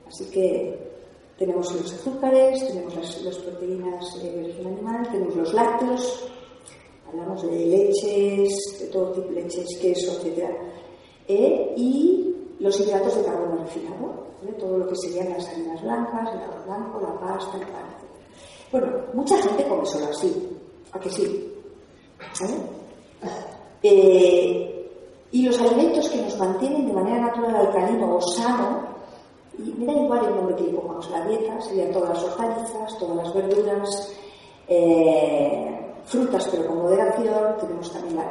Así que tenemos los azúcares, tenemos las, las proteínas de origen animal, tenemos los lácteos, hablamos de leches, de todo tipo de leches, queso, etcétera, ¿eh? Y los hidratos de carbono refinado, ¿eh? Todo lo que serían las harinas blancas, el arroz blanco, la pasta, el pan. Bueno, mucha gente come solo así, ¿a que sí? ¿Eh? Eh, y los alimentos que nos mantienen de manera natural alcalino o sano, y me da igual el nombre que le pongamos a la dieta, serían todas las hortalizas, todas las verduras, eh, frutas pero con moderación, tenemos también la,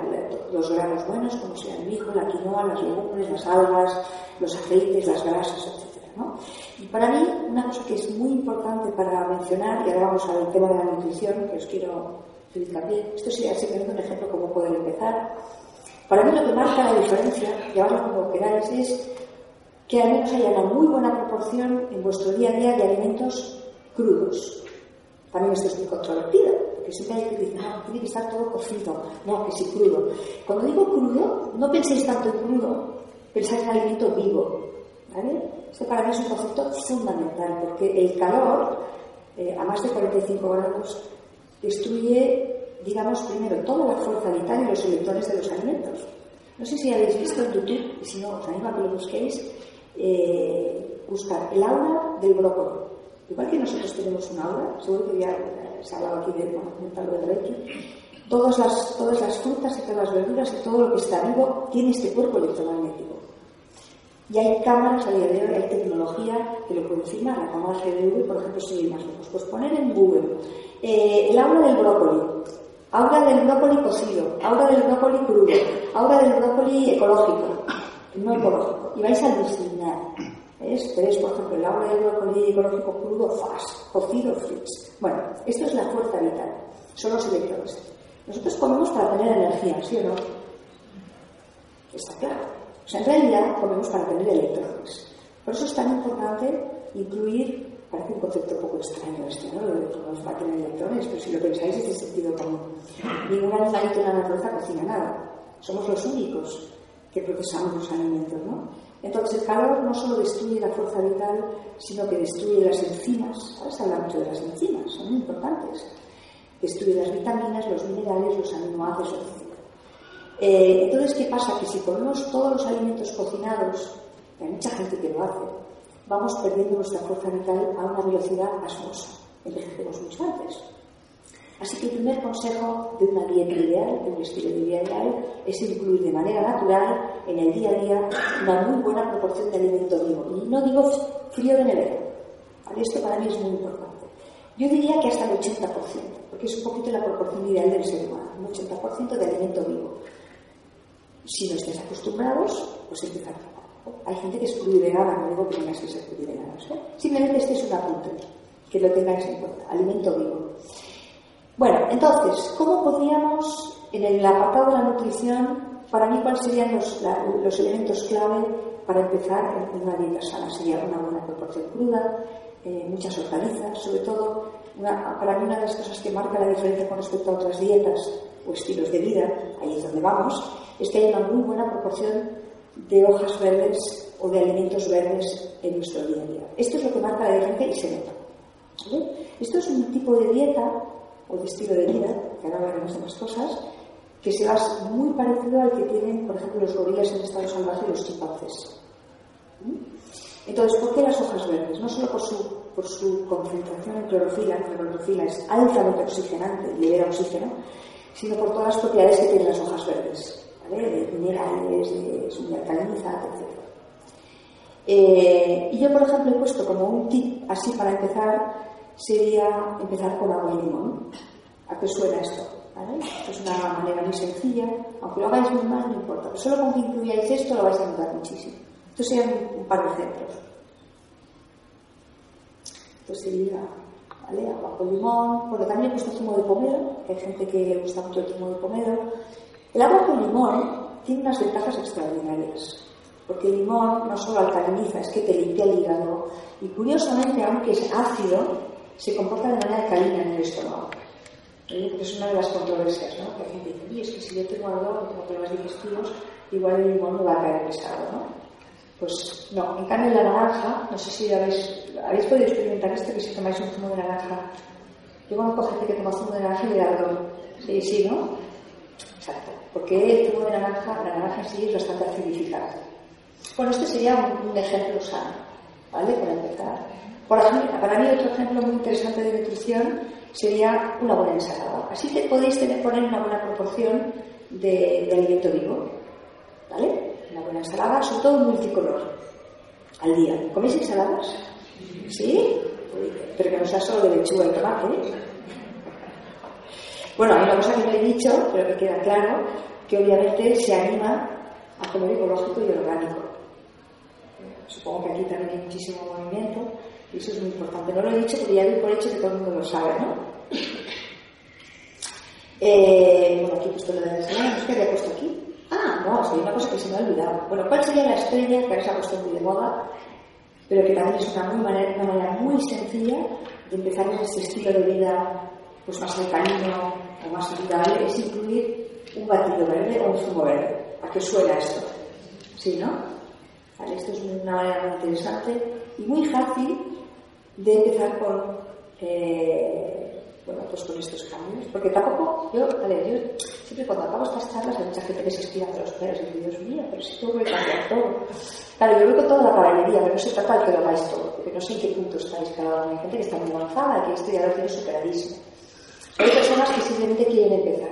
los granos buenos como sean el mijo, la quinoa, las legumbres, las algas, los aceites, las grasas, etcétera, ¿no? Y para mí, una cosa que es muy importante para mencionar, y ahora vamos al tema de la nutrición, que os quiero hacer hincapié, esto sería simplemente un ejemplo cómo poder empezar. Para mí lo que marca la diferencia, y ahora como queráis, es que al menos haya una muy buena proporción en vuestro día a día de alimentos crudos. También esto es muy controvertido, porque siempre hay que decir, ah, tiene que estar todo cocido, no, que sí crudo. Cuando digo crudo, no penséis tanto en crudo, pensáis en alimento vivo, ¿vale? Esto para mí es un concepto fundamental, porque el calor, eh, a más de cuarenta y cinco grados, destruye, digamos, primero toda la fuerza vital y los electrones de los alimentos. No sé si habéis visto en YouTube, si no, os animo a que lo busquéis, Eh, buscar el aura del brócoli. Igual que nosotros tenemos una aura, seguro que ya se ha hablado aquí de, bueno, de Reiki, todas las, todas las frutas y todas las verduras y todo lo que está vivo tiene este cuerpo electromagnético. Y hay cámaras, a día de hoy hay tecnología que lo produce más, la cámara G D V, por ejemplo, si más lejos. Pues poner en Google eh, el aura del brócoli, aura del brócoli cocido, aura del brócoli crudo, aura del brócoli ecológico, no ecológico. Y vais a discriminar. ¿Ves? Tenéis, por ejemplo, el aura del brócoli ecológico crudo, fast, cocido, fritz. Bueno, esto es la fuerza vital. Son los electrones. Nosotros comemos para tener energía, ¿sí o no? Está claro. O sea, en realidad comemos para tener electrones. Por eso es tan importante incluir, parece un concepto un poco extraño este, ¿no? Lo de comemos para tener electrones, pero si lo pensáis es de sentido común. Ningún animalito en la naturaleza cocina nada. Somos los únicos que procesamos los alimentos, ¿no? Entonces el calor no solo destruye la fuerza vital, sino que destruye las enzimas. Ahora se habla mucho de las enzimas, son muy importantes. Destruye las vitaminas, los minerales, los aminoácidos, etcétera. Eh, entonces, ¿qué pasa? Que si comemos todos los alimentos cocinados, que hay mucha gente que lo hace, vamos perdiendo nuestra fuerza vital a una velocidad pasmosa. Envejecemos mucho antes. Así que el primer consejo de una dieta ideal, de un estilo de vida ideal, es incluir de manera natural en el día a día una muy buena proporción de alimento vivo. Y no digo frío de nevera, ¿vale? Esto para mí es muy importante. Yo diría que hasta el ochenta por ciento, porque es un poquito la proporción ideal del ser humano, un ochenta por ciento de alimento vivo. Si no estáis acostumbrados, pues empezad poco. Hay gente que es crudivegana, no digo que tengáis que ser crudiveganos, ¿eh? Simplemente este es un apunte, que lo tengáis en cuenta, alimento vivo. Bueno, entonces, ¿cómo podríamos, en el apartado de la nutrición, para mí, cuáles serían los, la, los elementos clave para empezar en una dieta sana? Sería una buena proporción cruda, eh, muchas hortalizas, sobre todo, una, para mí una de las cosas que marca la diferencia con respecto a otras dietas o estilos de vida, ahí es donde vamos, es que hay una muy buena proporción de hojas verdes o de alimentos verdes en nuestro día a día. Esto es lo que marca la diferencia y se nota, ¿vale? Esto es un tipo de dieta o de estilo de vida, que ahora hablaremos de más cosas, que se basa muy parecido al que tienen, por ejemplo, los gorilas en estado salvaje y los chimpancés. ¿Mm? Entonces, ¿por qué las hojas verdes? No solo por su, por su concentración en clorofila, que la clorofila es altamente oxigenante y libera oxígeno, sino por todas las propiedades que tienen las hojas verdes, ¿vale? De minerales, de su alcalinidad, etcétera. Eh, y yo, por ejemplo, he puesto como un tip así para empezar, sería empezar con agua y limón. ¿A qué suena esto? ¿Vale? Esto es una manera muy sencilla. Aunque lo hagáis muy mal, no importa. Pero solo con que incluyáis esto lo vais a notar muchísimo. Estos serían un par de ejemplos. Esto sería, ¿vale?, agua con limón, porque también le gusta el zumo de pomelo, que hay gente que le gusta mucho el zumo de pomelo. El agua con limón tiene unas ventajas extraordinarias, porque el limón no solo alcaliniza, es que te limpia el hígado, y curiosamente, aunque es ácido, se comporta de manera alcalina en el estómago. Es una de las controversias, ¿no? Que la gente dice, es que si yo tengo algo, tengo problemas digestivos, igual el limón me va a caer pesado, ¿no? Pues no, en cambio la naranja, no sé si habéis, habéis podido experimentar esto, que si tomáis un zumo de naranja. Yo conozco gente que toma zumo de naranja y le da dolor. Sí, sí, ¿no? Exacto, porque el zumo de naranja, la naranja en sí es bastante acidificada. Bueno, este sería un, un ejemplo sano, ¿vale?, para empezar. Por ejemplo, para mí otro ejemplo muy interesante de nutrición sería una buena ensalada. Así que podéis tener, poner una buena proporción de, de alimento vivo, ¿vale? Una buena ensalada, sobre todo multicolor, al día. ¿Coméis ensaladas? ¿Sí? Pero que no sea solo de lechuga y tomate, ¿eh? Bueno, hay una cosa que no he dicho, pero que queda claro, que obviamente se anima a comer ecológico y orgánico. Supongo que aquí también hay muchísimo movimiento. Y eso es muy importante. No lo he dicho porque ya vi por hecho que todo el mundo lo sabe, ¿no? Eh, bueno, aquí he puesto lo de la estrella. ¿No es que había puesto aquí? Ah, no, es que hay una cosa que se me ha olvidado. Bueno, ¿cuál sería la estrella que ahora se ha puesto muy de moda? Pero que también es una, muy manera, una manera muy sencilla de empezar con este estilo de vida, pues más alcalino o más saludable, es incluir un batido verde o un zumo verde. ¿A qué suena esto? ¿Sí, no? Vale, esto es una manera muy interesante y muy fácil de empezar con eh, bueno, pues con estos cambios, porque tampoco yo, a ver, yo siempre cuando acabo estas charlas hay mucha gente que se inspira por los pelos y digo, Dios mío, pero si tengo que cambiar todo. Claro, yo creo que toda la caballería, pero no se trata de que lo hagáis todo, porque no sé en qué punto estáis cada uno. Hay gente que está muy avanzada, que esto ya lo tiene superadísimo. Hay personas que simplemente quieren empezar.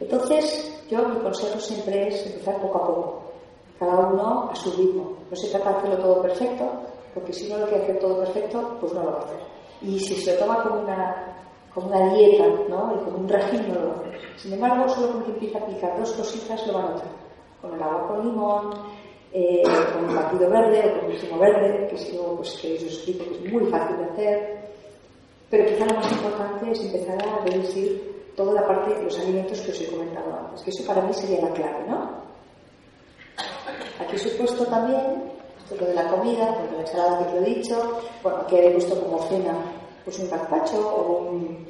Entonces, yo mi consejo siempre es empezar poco a poco, cada uno a su ritmo. No se trata de hacerlo todo perfecto, porque si no lo quiere hacer todo perfecto, pues no lo va a hacer. Y si se lo toma como una, como una dieta, ¿no?, y como un régimen, no lo va a hacer. Sin embargo, solo con que empiece a aplicar dos cositas lo va a notar. Con el agua con limón, eh, con un batido verde o con un zumo verde, que si no, pues que os explico que es muy fácil de hacer. Pero quizá lo más importante es empezar a reducir toda la parte de los alimentos que os he comentado antes, que eso para mí sería la clave, ¿no? Aquí os he puesto también lo de la comida, lo de la ensalada que os lo he dicho. Bueno, aquí habéis puesto como cena pues un gazpacho o, un,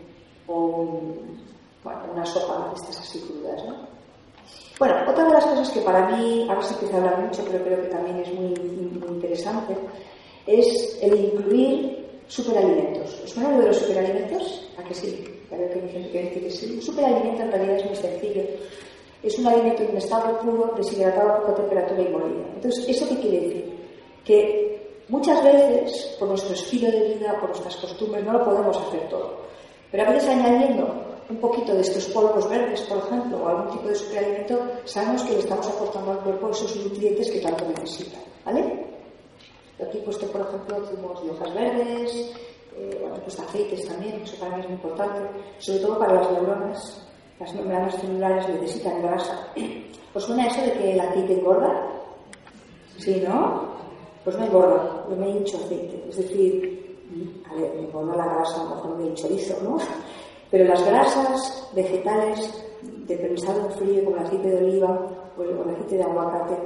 o un, bueno, una sopa de estas así crudas, ¿no? Bueno, otra de las cosas que para mí, ahora sí empiezo a hablar mucho, pero creo que también es muy, muy interesante, es el incluir superalimentos. ¿Os suena lo de los superalimentos? ¿A que sí? Ya veo que hay gente que dice que sí. Un superalimento en realidad es muy sencillo. Es un alimento en un estado puro, deshidratado, a poca temperatura y molido. Entonces, ¿eso qué quiere decir? Que muchas veces, por nuestro estilo de vida, por nuestras costumbres, no lo podemos hacer todo. Pero a veces añadiendo un poquito de estos polvos verdes, por ejemplo, o algún tipo de superalimento, sabemos que le estamos aportando al cuerpo esos nutrientes que tanto necesita, ¿vale? Aquí he puesto, por ejemplo, zumos de hojas verdes, eh, bueno, pues aceites también, eso para mí es muy importante, sobre todo para las neuronas. Las membranas celulares necesitan grasa. ¿Os suena eso de que el aceite engorda? ¿Sí, no? Pues no engorda, no me hincho aceite. Es decir, a ver, me engorda la grasa, a lo mejor me hincho liso, ¿no? Pero las grasas vegetales de prensado en frío, como el aceite de oliva o el aceite de aguacate,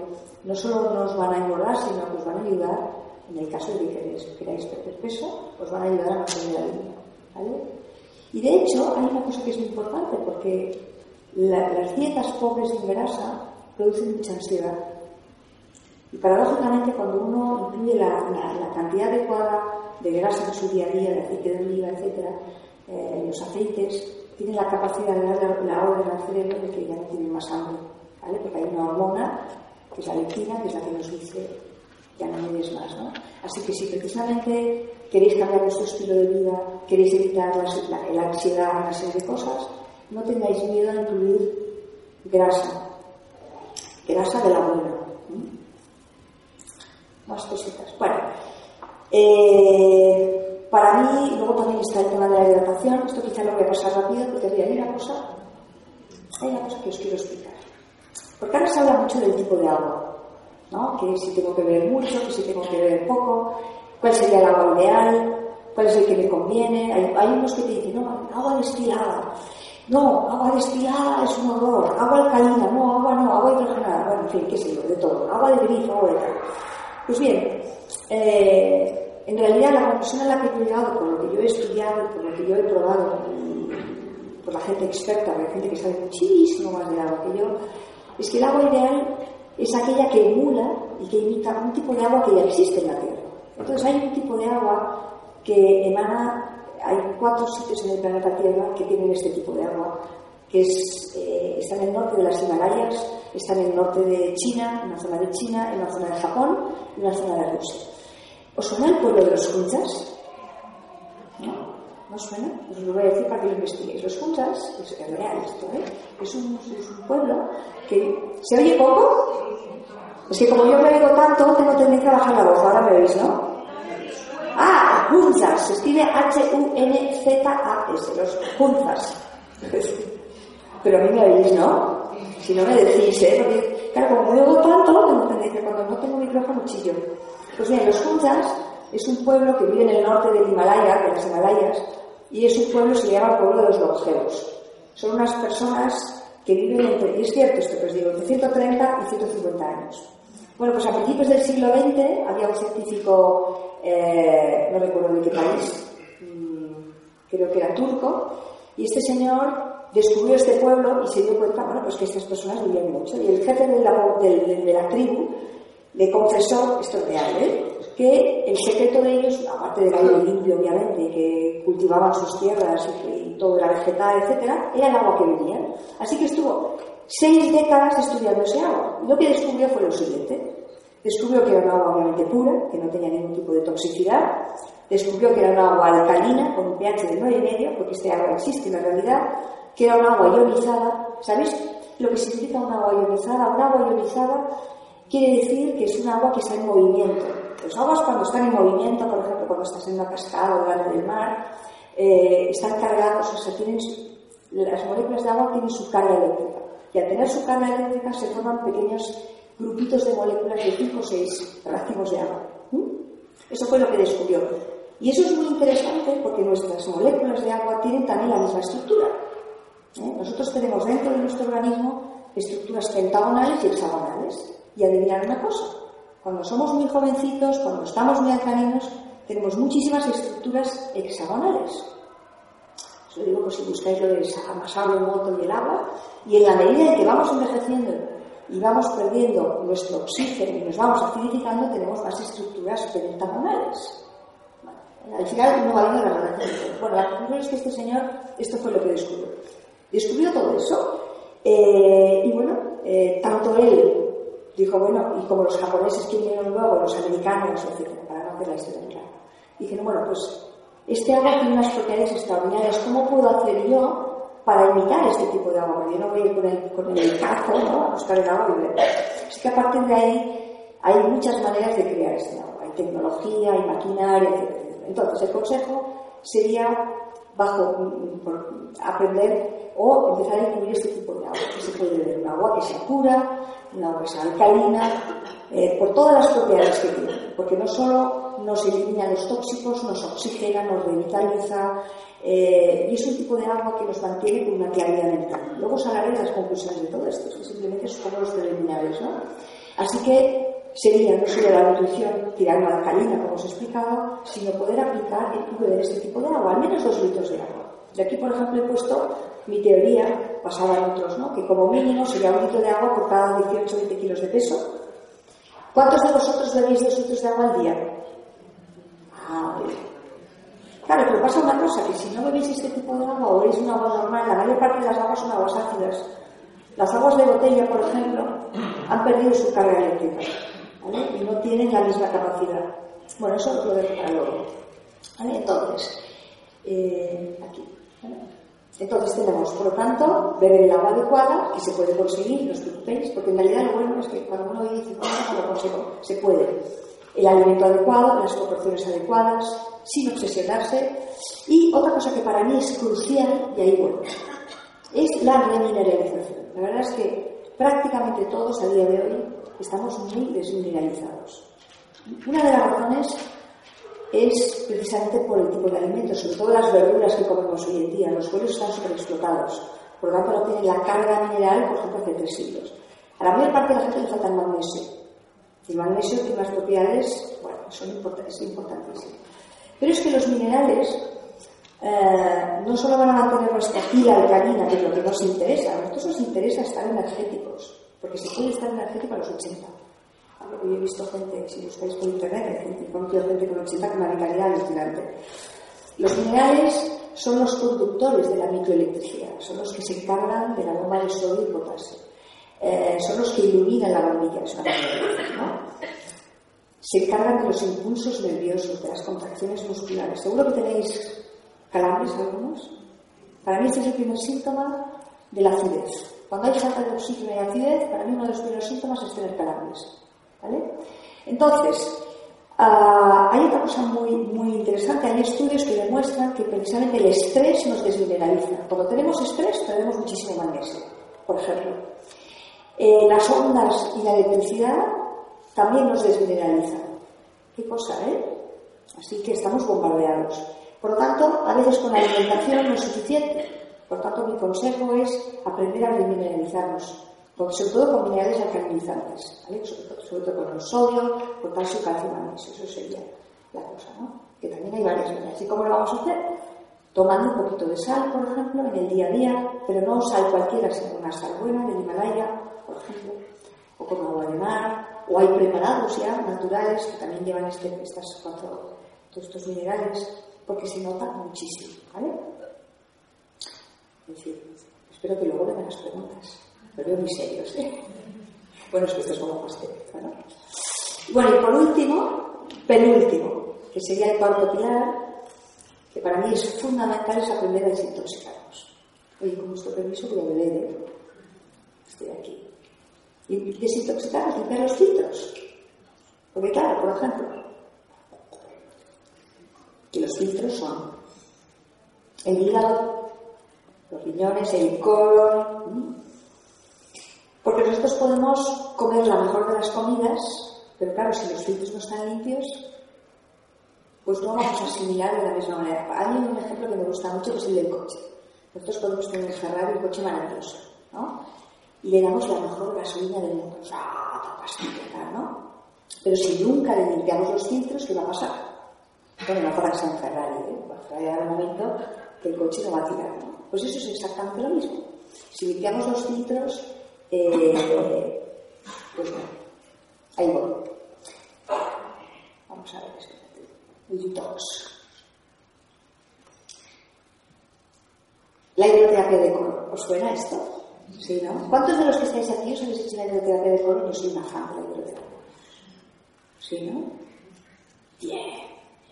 no solo nos van a engordar, sino que os van a ayudar, en el caso de que queráis perder peso, os van a ayudar a mantener la línea, ¿vale? Y de hecho, hay una cosa que es muy importante, porque la, las dietas pobres en grasa producen mucha ansiedad. Y paradójicamente, cuando uno incluye la, la, la cantidad adecuada de grasa en su día a día, de aceite de oliva, etcétera, eh, los aceites tienen la capacidad de dar la, la orden al cerebro de que ya no tienen más hambre, ¿vale? Porque hay una hormona, que es la leptina, que es la que nos dice, ya no me des más, ¿no? Así que si precisamente queréis cambiar vuestro estilo de vida, queréis evitar la, la, la ansiedad, una serie de cosas, no tengáis miedo a incluir grasa, grasa de la buena. ¿Mm? Más cositas. Bueno, eh, para mí, luego también está el tema de la hidratación. Esto quizá lo voy a pasar rápido, porque mira, hay una cosa hay una cosa que os quiero explicar. Porque ahora se habla mucho del tipo de agua, ¿no? Que si tengo que beber mucho, que si tengo que beber poco, cuál sería el agua ideal, cuál es el que me conviene. Hay, hay unos que te dicen, no, agua destilada, no, agua destilada es un horror, agua alcalina, no, agua no, agua hidrogenada, bueno, en fin, qué sé yo, de todo, agua de grifo, agua de tal. Pues bien, eh, en realidad la conclusión a la que he llegado, por lo que yo he estudiado, por lo que yo he probado, por la gente experta, por la gente que sabe muchísimo más del agua que yo, es que el agua ideal es aquella que emula y que imita un tipo de agua que ya existe en la Tierra. Entonces hay un tipo de agua que emana, hay cuatro sitios en el planeta Tierra que tienen este tipo de agua, que es, eh, está en el norte de las Himalayas, está en el norte de China, en la zona de China, en la zona de Japón y en la zona de Rusia. ¿Os suena el pueblo de los Hunzas? ¿No? ¿No suena? Os lo voy a decir para que lo investiguéis. Los Hunzas, es real esto, ¿eh? Es un, es un pueblo que... ¿Se oye poco? Es que como yo me oigo tanto, tengo tendencia a bajar la voz. Ahora me oís, ¿no? Ah, Hunzas. Se escribe H U N Z A S. Los Hunzas. Pero a mí me oís, ¿no? Si no me decís, ¿eh? Porque, claro, como me oigo tanto, tengo tendencia. Cuando no tengo micrófono, chillo. Pues bien, los Hunzas es un pueblo que vive en el norte del Himalaya, de las Himalayas, y es un pueblo que se llama el pueblo de los longevos. Son unas personas que viven entre, y es cierto esto que os digo, entre ciento treinta y ciento cincuenta años. Bueno, pues a principios del siglo veinte había un científico, eh, no recuerdo de qué país, creo que era turco, y este señor descubrió este pueblo y se dio cuenta, bueno, pues que estas personas vivían mucho. Y el jefe de la, de, de, de la tribu le confesó, esto es real, ¿eh?, que el secreto de ellos, aparte del aire limpio, obviamente, y que cultivaban sus tierras y, que, y todo era vegetal, etcétera, era el agua que bebían. Así que estuvo seis décadas estudiando ese agua. Lo que descubrió fue lo siguiente. Descubrió que era una agua obviamente pura, que no tenía ningún tipo de toxicidad. Descubrió que era una agua alcalina, con un pH de nueve coma cinco, porque este agua existe en la realidad, que era una agua ionizada. ¿Sabéis lo que significa una agua ionizada? Una agua ionizada quiere decir que es un agua que está en movimiento. Las aguas cuando están en movimiento, por ejemplo, cuando estás en una cascada o delante del mar, eh, están cargados, o sea, tienen, las moléculas de agua tienen su carga eléctrica. Y al tener su carga eléctrica se forman pequeños grupitos de moléculas de cinco o seis racimos de agua. ¿Mm? Eso fue lo que descubrió. Y eso es muy interesante porque nuestras moléculas de agua tienen también la misma estructura. ¿Eh? Nosotros tenemos dentro de nuestro organismo estructuras pentagonales y hexagonales. Y adivinar una cosa, cuando somos muy jovencitos, cuando estamos muy alcalinos, tenemos muchísimas estructuras hexagonales. Os lo digo por pues, si buscáis lo del amasado, el moto y el agua, y en la medida en que vamos envejeciendo y vamos perdiendo nuestro oxígeno y nos vamos acidificando, tenemos más estructuras pentagonales. Bueno, al final no va a haber la relación. Bueno, la conclusión es que este señor, esto fue lo que descubrió. Descubrió todo eso, eh, y bueno, eh, tanto él dijo, bueno, y como los japoneses que vinieron luego, los americanos, etcétera, para no hacer la historia clara. Dijeron, bueno, pues este agua tiene unas propiedades extraordinarias. ¿Cómo puedo hacer yo para imitar este tipo de agua? Porque yo no voy a ir con el, con el cazo, ¿no?, a buscar el agua y ver. Es que a partir de ahí hay muchas maneras de crear este agua. Hay tecnología, hay maquinaria, etcétera. Entonces, el consejo sería bajo, por aprender o empezar a incluir este tipo de agua. Que se puede beber, un agua que sea pura, una agua que sea alcalina, eh, por todas las propiedades que tiene, porque no solo nos elimina los tóxicos, nos oxigena, nos revitaliza, eh, y es un tipo de agua que nos mantiene con una claridad mental. Luego os hablaré de las conclusiones de todo esto, que simplemente son como los preliminares, ¿no? Así que sería no solo la nutrición tirando a alcalina, como os he explicado, sino poder aplicar y beber este tipo de agua, al menos dos litros de agua. De aquí, por ejemplo, he puesto mi teoría, basada en otros, ¿no?, que como mínimo sería un litro de agua por cada dieciocho a veinte kilos de peso. ¿Cuántos de vosotros bebéis dos litros de agua al día? Ah, bien. Claro, pero pasa una cosa, que si no bebéis este tipo de agua o bebéis una agua normal, la mayor parte de las aguas son aguas ácidas. Las aguas de botella, por ejemplo, han perdido su carga eléctrica, ¿vale?, y no tienen la misma capacidad. Bueno, eso lo dejo para luego, ¿vale? Entonces, eh, aquí, ¿vale? Entonces tenemos, por lo tanto, beber el agua adecuada, que se puede conseguir, no os preocupéis, porque en realidad lo bueno es que cuando uno dice, no lo consigo, se puede. El alimento adecuado, las proporciones adecuadas, sin obsesionarse. Y otra cosa que para mí es crucial, y ahí bueno, es la remineralización. La verdad es que prácticamente todos a día de hoy estamos muy desmineralizados. Una de las razones es precisamente por el tipo de alimentos, sobre todo las verduras que comemos hoy en día. Los suelos están sobreexplotados, por lo tanto no tienen la carga mineral, por ejemplo, hace tres siglos. A la mayor parte de la gente le falta el magnesio. El magnesio tiene unas propiedades, bueno, son importantes, importantísimas. Pero es que los minerales eh, no solo van a mantener nuestra pila alcalina, que es lo que nos interesa, a nosotros nos interesa estar energéticos, porque se puede estar energético a los ochenta. Yo he visto gente, si buscáis por internet, gente, he conocido gente con ochenta con una vitalidad alucinante. Los minerales son los conductores de la microelectricidad, son los que se encargan de la bomba de sodio y potasio, eh, son los que iluminan la bombilla, es una cosa, ¿no? Se encargan de los impulsos nerviosos, de las contracciones musculares. Seguro que tenéis calambres algunos. Para mí este es el primer síntoma de la acidez. Cuando hay falta de oxígeno y acidez, para mí uno de los primeros síntomas es tener calambres. ¿Vale? Entonces, uh, hay otra cosa muy, muy interesante. Hay estudios que demuestran que precisamente el estrés nos desmineraliza. Cuando tenemos estrés, perdemos muchísimo magnesio, por ejemplo. Eh, las ondas y la electricidad también nos desmineralizan. Qué cosa, ¿eh? Así que estamos bombardeados. Por lo tanto, a veces con la alimentación no es suficiente. Por lo tanto, mi consejo es aprender a remineralizarnos. Sobre todo con minerales alcalinizantes, ¿vale? sobre, sobre todo con el sodio, potasio, calcio, magnesio. Eso sería la cosa, ¿no? Que también hay varias maneras. ¿Y cómo lo vamos a hacer? Tomando un poquito de sal, por ejemplo, en el día a día, pero no sal cualquiera, sino una sal buena del Himalaya, por ejemplo, o con agua de mar, o hay preparados ya naturales que también llevan este, estas cuatro, todos estos minerales, porque se nota muchísimo, ¿vale? En fin, espero que luego vengan las preguntas. Pero yo muy serios, ¿eh? Bueno, es que esto es como más técnico, ¿no? Bueno, y por último, penúltimo, que sería el cuarto pilar, que para mí es fundamental, es aprender a desintoxicarnos. Oye, con vuestro permiso voy a beber, ¿eh? Estoy aquí. Y desintoxicarnos, limpiar los filtros. Porque claro, por ejemplo, que los filtros son el hígado, los riñones, el colon... ¿eh? Porque nosotros podemos comer la mejor de las comidas, pero claro, si los filtros no están limpios, pues no vamos a asimilar de la misma manera. Hay un ejemplo que me gusta mucho, que es el del coche. Nosotros podemos tener Ferrari, un coche maravilloso, ¿no? Y le damos la mejor gasolina del mundo. ¡Ah, pastilla, ¿no? Pero si nunca le limpiamos los filtros, ¿qué va a pasar? Bueno, no para que sea un Ferrari, ¿eh? Porque va a llegar un momento que el coche no va a tirar, ¿no? Pues eso es exactamente lo mismo. Si limpiamos los filtros... Eh, pues bueno, ahí voy. Vamos a ver esto. Detox. La hidroterapia de colon. ¿Os suena esto? Sí, ¿no? ¿Cuántos de los que estáis aquí os habéis hecho la hidroterapia de colon? Yo soy una fan de la hidroterapia. ¿Sí, no? Bien.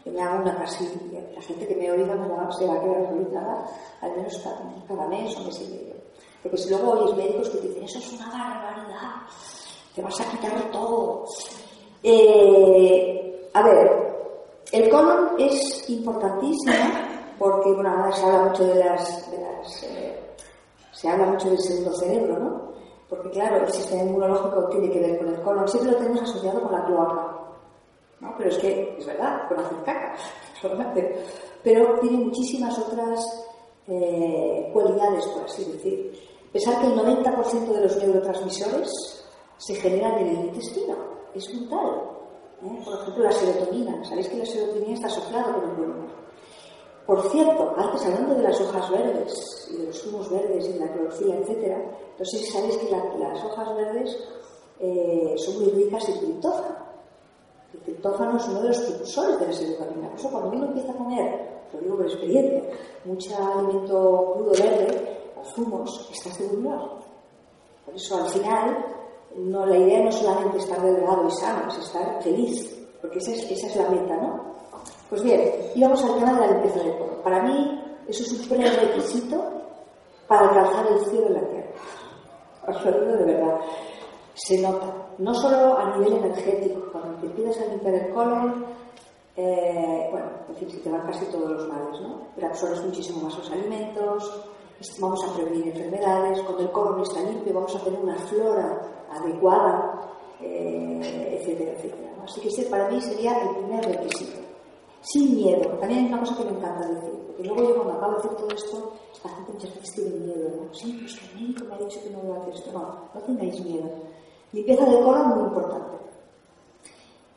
Yeah. Me hago una casilla. La gente que me oiga me va, se va a quedar realizada al menos cada, cada mes o mes y medio. Porque si luego oyes médicos que te dicen eso es una barbaridad, te vas a quitar todo. Eh, a ver, el colon es importantísimo porque, bueno, ahora se habla mucho de las... De las eh, se habla mucho del segundo cerebro, ¿no? Porque, claro, el sistema inmunológico tiene que ver con el colon. Siempre lo tenemos asociado con la cloaca, ¿no? Pero es que, es verdad, con hacer caca, solamente. Pero tiene muchísimas otras eh, cualidades, por así decir. Pensar que el noventa por ciento de los neurotransmisores se generan en el intestino. Es brutal, ¿eh? Por ejemplo, la serotonina. ¿Sabéis que la serotonina está asociada con el buen humor? Por cierto, antes hablando de las hojas verdes, y de los zumos verdes, y de la clorofila, etcétera, entonces sabéis que la, las hojas verdes eh, son muy ricas en triptófano. El triptófano es uno de los precursores de la serotonina. Por eso cuando uno empieza a comer, lo digo por experiencia, mucho alimento crudo verde, zumos, estás de buen humor. Por eso al final no, la idea no es solamente estar delgado y sano, es estar feliz, porque esa es, esa es la meta, ¿no? Pues bien, íbamos al tema de la limpieza del colon. Para mí eso es un prerequisito para alcanzar el cielo en la tierra. Os lo digo de verdad, se nota, no solo a nivel energético, cuando te empiezas a limpiar el colon, eh, bueno, en fin, se te van casi todos los males, ¿no? Pero absorbes muchísimo más los alimentos. vamos a prevenir enfermedades, cuando el colon está limpio vamos a tener una flora adecuada, eh, etcétera, etcétera. Así que ese para mí sería el primer requisito. Sin miedo. También es una cosa que me encanta decir, porque luego yo cuando acabo de decir todo esto, la gente muchas veces tiene miedo, ¿no? Sí, pues el médico me ha dicho que no voy a hacer esto. No, no tengáis miedo. Limpieza del colon, muy importante.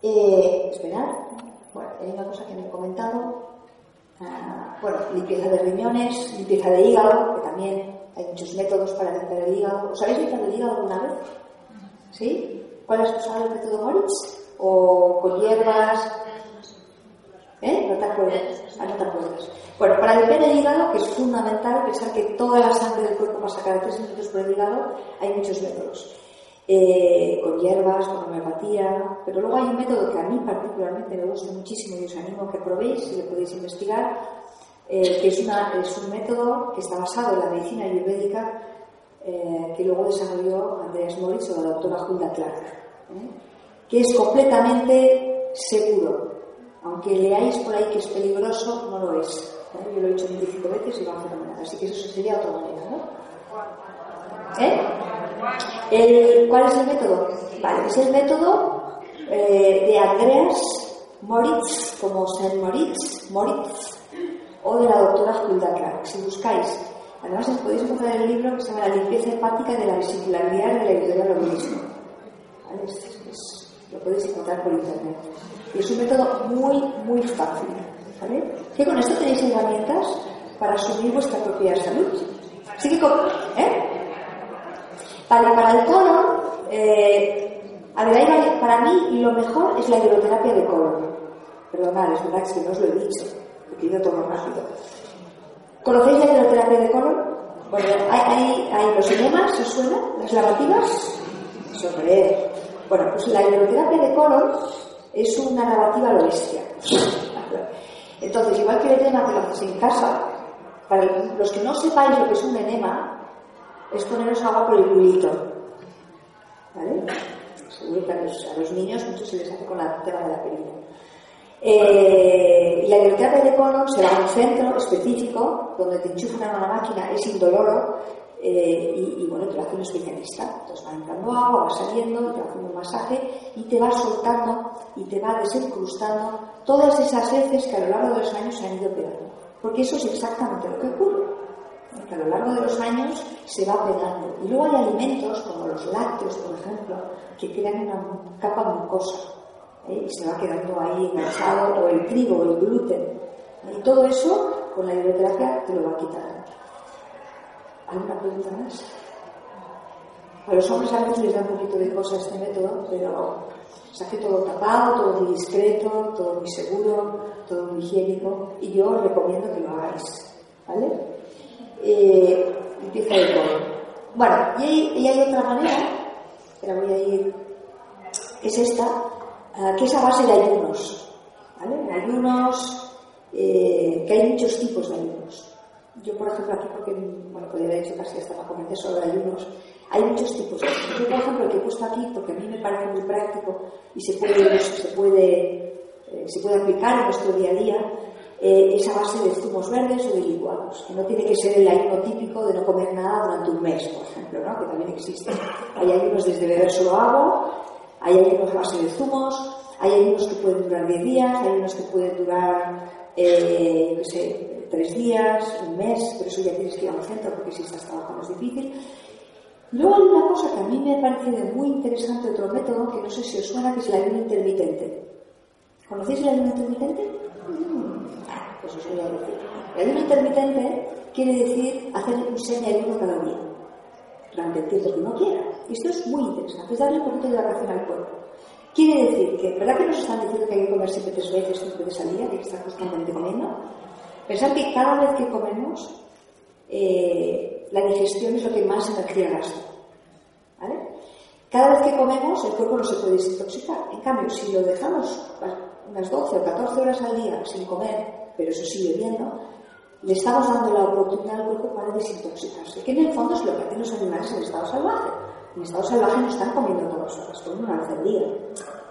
Eh, esperar. Bueno, hay una cosa que me he comentado. Ah, bueno, limpieza de riñones, limpieza de hígado, que también hay muchos métodos para limpiar el hígado. ¿Os habéis limpiado el hígado alguna vez? ¿Sí? ¿Cuál es usado el método Moritz? ¿O con hierbas? ¿Eh? No te acuerdas. Ah, no te acuerdas. Bueno, para limpiar el hígado, que es fundamental pensar que toda la sangre del cuerpo pasa cada tres minutos por el hígado, hay muchos métodos. Eh, con hierbas, con homeopatía, pero luego hay un método que a mí particularmente me gusta muchísimo y os animo a que probéis si lo podéis investigar, eh, que es, una, es un método que está basado en la medicina ayurvédica, eh, que luego desarrolló Andreas Moritz o la doctora Hulda Clark, ¿eh? Que es completamente seguro, aunque leáis por ahí que es peligroso, no lo es, ¿eh? Yo lo he hecho veinticinco veces y va fenomenal, así que eso sería otra manera, ¿no? ¿Eh? El, ¿Cuál es el método? Vale, es el método eh, de Andreas Moritz, como Saint Moritz, Moritz, o de la doctora Hulda Clark. Si buscáis, además os podéis encontrar el libro que se llama La limpieza hepática de la vesícula biliar de la editorial Obelisco. ¿Vale? Es, es, lo podéis encontrar por internet. Y es un método muy, muy fácil. ¿Vale? Que con esto tenéis herramientas para asumir vuestra propia salud. Así que, ¿eh? Vale, para el colon, eh, a ver, ahí, para mí lo mejor es la hidroterapia de colon. Perdonad, es verdad que no os lo he dicho, porque yo tomo rápido. ¿Conocéis la hidroterapia de colon? Bueno, hay, hay, hay los enemas, ¿os suena? Las lavativas. Sobre. Bueno, pues la hidroterapia de colon es una lavativa lo bestia. Entonces, igual que el enema te lo haces en casa, para los que no sepáis lo que es un enema, es poneros agua por el culito, ¿vale? Seguro que a los, a los niños mucho se les hace con la tema de la perilla. Eh, y la hidroterapia de colon se va a un centro específico donde te enchufan una máquina, es indoloro, eh, y, y bueno, te lo hace un especialista. Entonces va entrando agua, va saliendo, te hace un masaje y te va soltando y te va desincrustando todas esas heces que a lo largo de los años se han ido pegando. Porque eso es exactamente lo que ocurre. Que a lo largo de los años se va pegando. Y luego hay alimentos, como los lácteos, por ejemplo, que crean una capa mucosa, ¿eh? Y se va quedando ahí enganchado, o el trigo, el gluten, ¿eh? Y todo eso, con la hidroterapia, te lo va quitando. ¿Alguna pregunta más? A los hombres a veces les da un poquito de cosa este método, pero se hace todo tapado, todo muy discreto, todo muy seguro, todo muy higiénico, y yo os recomiendo que lo hagáis, ¿vale? Eh, limpieza de colon. Bueno, y hay, y hay otra manera, que la voy a ir, es esta, uh, que es a base de ayunos, ¿vale? Ayunos, eh, que hay muchos tipos de ayunos. Yo, por ejemplo, aquí, porque, bueno, podría haber hecho casi hasta para comentar sobre ayunos, hay muchos tipos de ayunos. Yo, por ejemplo, el que he puesto aquí, porque a mí me parece muy práctico y se puede, se puede, eh, se puede aplicar en nuestro día a día, Eh, es a base de zumos verdes o de licuados, que no tiene que ser el ayuno típico de no comer nada durante un mes, por ejemplo, ¿no? Que también existe. Hay ayunos desde beber solo agua, hay ayunos a base de zumos, hay ayunos que pueden durar diez días, hay ayunos que pueden durar, eh, no sé, tres días, un mes, pero eso ya tienes que ir a un centro porque si estás trabajando es difícil. Luego hay una cosa que a mí me ha parecido muy interesante, otro método que no sé si os suena, que es el ayuno intermitente. ¿Conocéis el ayuno intermitente? Pues os voy a decir. El ayuno intermitente quiere decir hacer un semiayuno cada día, durante el tiempo que uno quiera. Y esto es muy interesante, es darle un poquito de vacación al cuerpo. Quiere decir que, ¿verdad que nos están diciendo que hay que comer siempre tres veces, cinco veces al día, que está constantemente comiendo? Pensad que cada vez que comemos, eh, la digestión es lo que más energía gasta, ¿vale? Cada vez que comemos, el cuerpo no se puede desintoxicar. En cambio, si lo dejamos unas doce o catorce horas al día sin comer, pero eso sigue viendo, le estamos dando la oportunidad al cuerpo para desintoxicarse, que en el fondo es lo que hacen los animales en estado salvaje. En estado salvaje no están comiendo todas horas, comen una vez al día.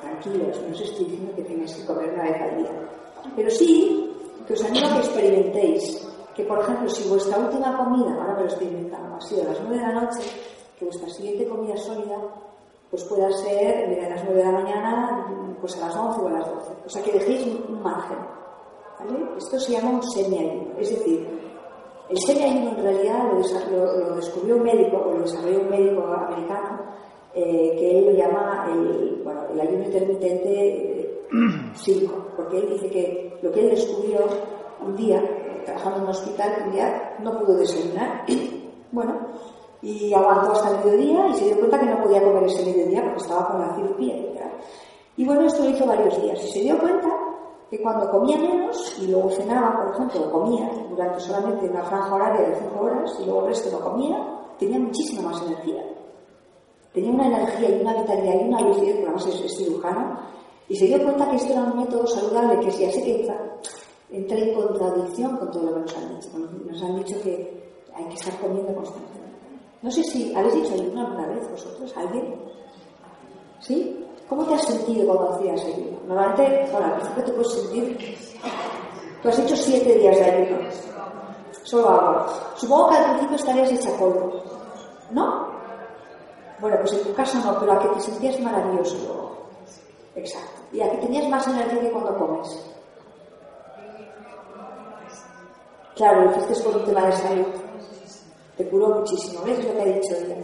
Tranquilos, no os estoy diciendo que tengáis que comer una vez al día. Pero sí, que os animo a que experimentéis que, por ejemplo, si vuestra última comida, ahora me lo estoy inventando, ha sido a las nueve de la noche, que vuestra siguiente comida sólida pues pueda ser mira, a las nueve de la mañana, pues a las once o a las doce. O sea, que dejéis un margen, ¿vale? Esto se llama un semiayuno. Es decir, el semiayuno en realidad lo, lo descubrió un médico, o lo desarrolló un médico americano, eh, que él lo llama el, bueno, el ayuno intermitente cívico, eh, porque él dice que lo que él descubrió un día, trabajando en un hospital, un día no pudo desayunar, bueno, y aguantó hasta el mediodía y se dio cuenta que no podía comer ese mediodía porque estaba con la cirugía, ¿verdad? Y bueno, esto lo hizo varios días y se dio cuenta que cuando comía menos y luego cenaba, por ejemplo, comía durante solamente una franja horaria de cinco horas y luego el resto no comía, tenía muchísima más energía. Tenía una energía y una vitalidad y una lucidez, por lo menos es cirujano, y se dio cuenta que esto era un método saludable que si así que entra en contradicción con todo lo que nos han dicho. Nos han dicho que hay que estar comiendo constantemente. No sé si habéis dicho ayuno alguna vez vosotros, alguien. ¿Sí? ¿Cómo te has sentido cuando hacías ayuno? Normalmente, bueno, al principio te puedes sentir. Tú has hecho siete días de ayuno. Solo hago. Supongo que al principio estarías hecha polvo, ¿no? Bueno, pues en tu caso no, pero a que te sentías maravilloso luego. Exacto. Y a que tenías más energía que cuando comes. Claro, lo hiciste por un tema de salud. Te curó muchísimo, ¿ves? Es lo que ha dicho ella.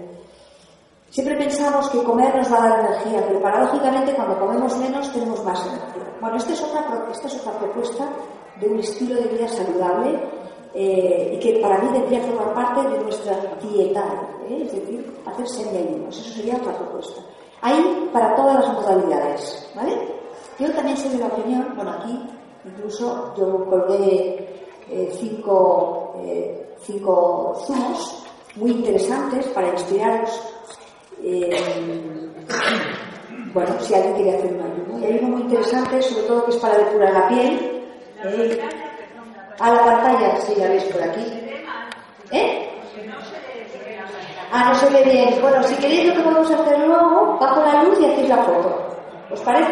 Siempre pensamos que comer nos va a dar energía, pero paradójicamente cuando comemos menos tenemos más energía. Bueno, esta es otra, esta es otra propuesta de un estilo de vida saludable eh, y que para mí debería formar parte de nuestra dieta, ¿eh? Es decir, hacer semiayunos. Eso sería otra propuesta. Hay para todas las modalidades, ¿vale? Yo también soy de la opinión, bueno, aquí incluso yo colgué eh, cinco... Eh, cinco zumos muy interesantes para inspiraros. Eh, bueno, si alguien quiere hacer un ayuno, hay uno muy interesante, sobre todo que es para depurar la piel. Eh, a la pantalla, si la veis por aquí. ¿Eh? Ah, no se ve bien. Bueno, si queréis lo que podemos hacer luego, bajo la luz y hacéis la foto. ¿Os parece?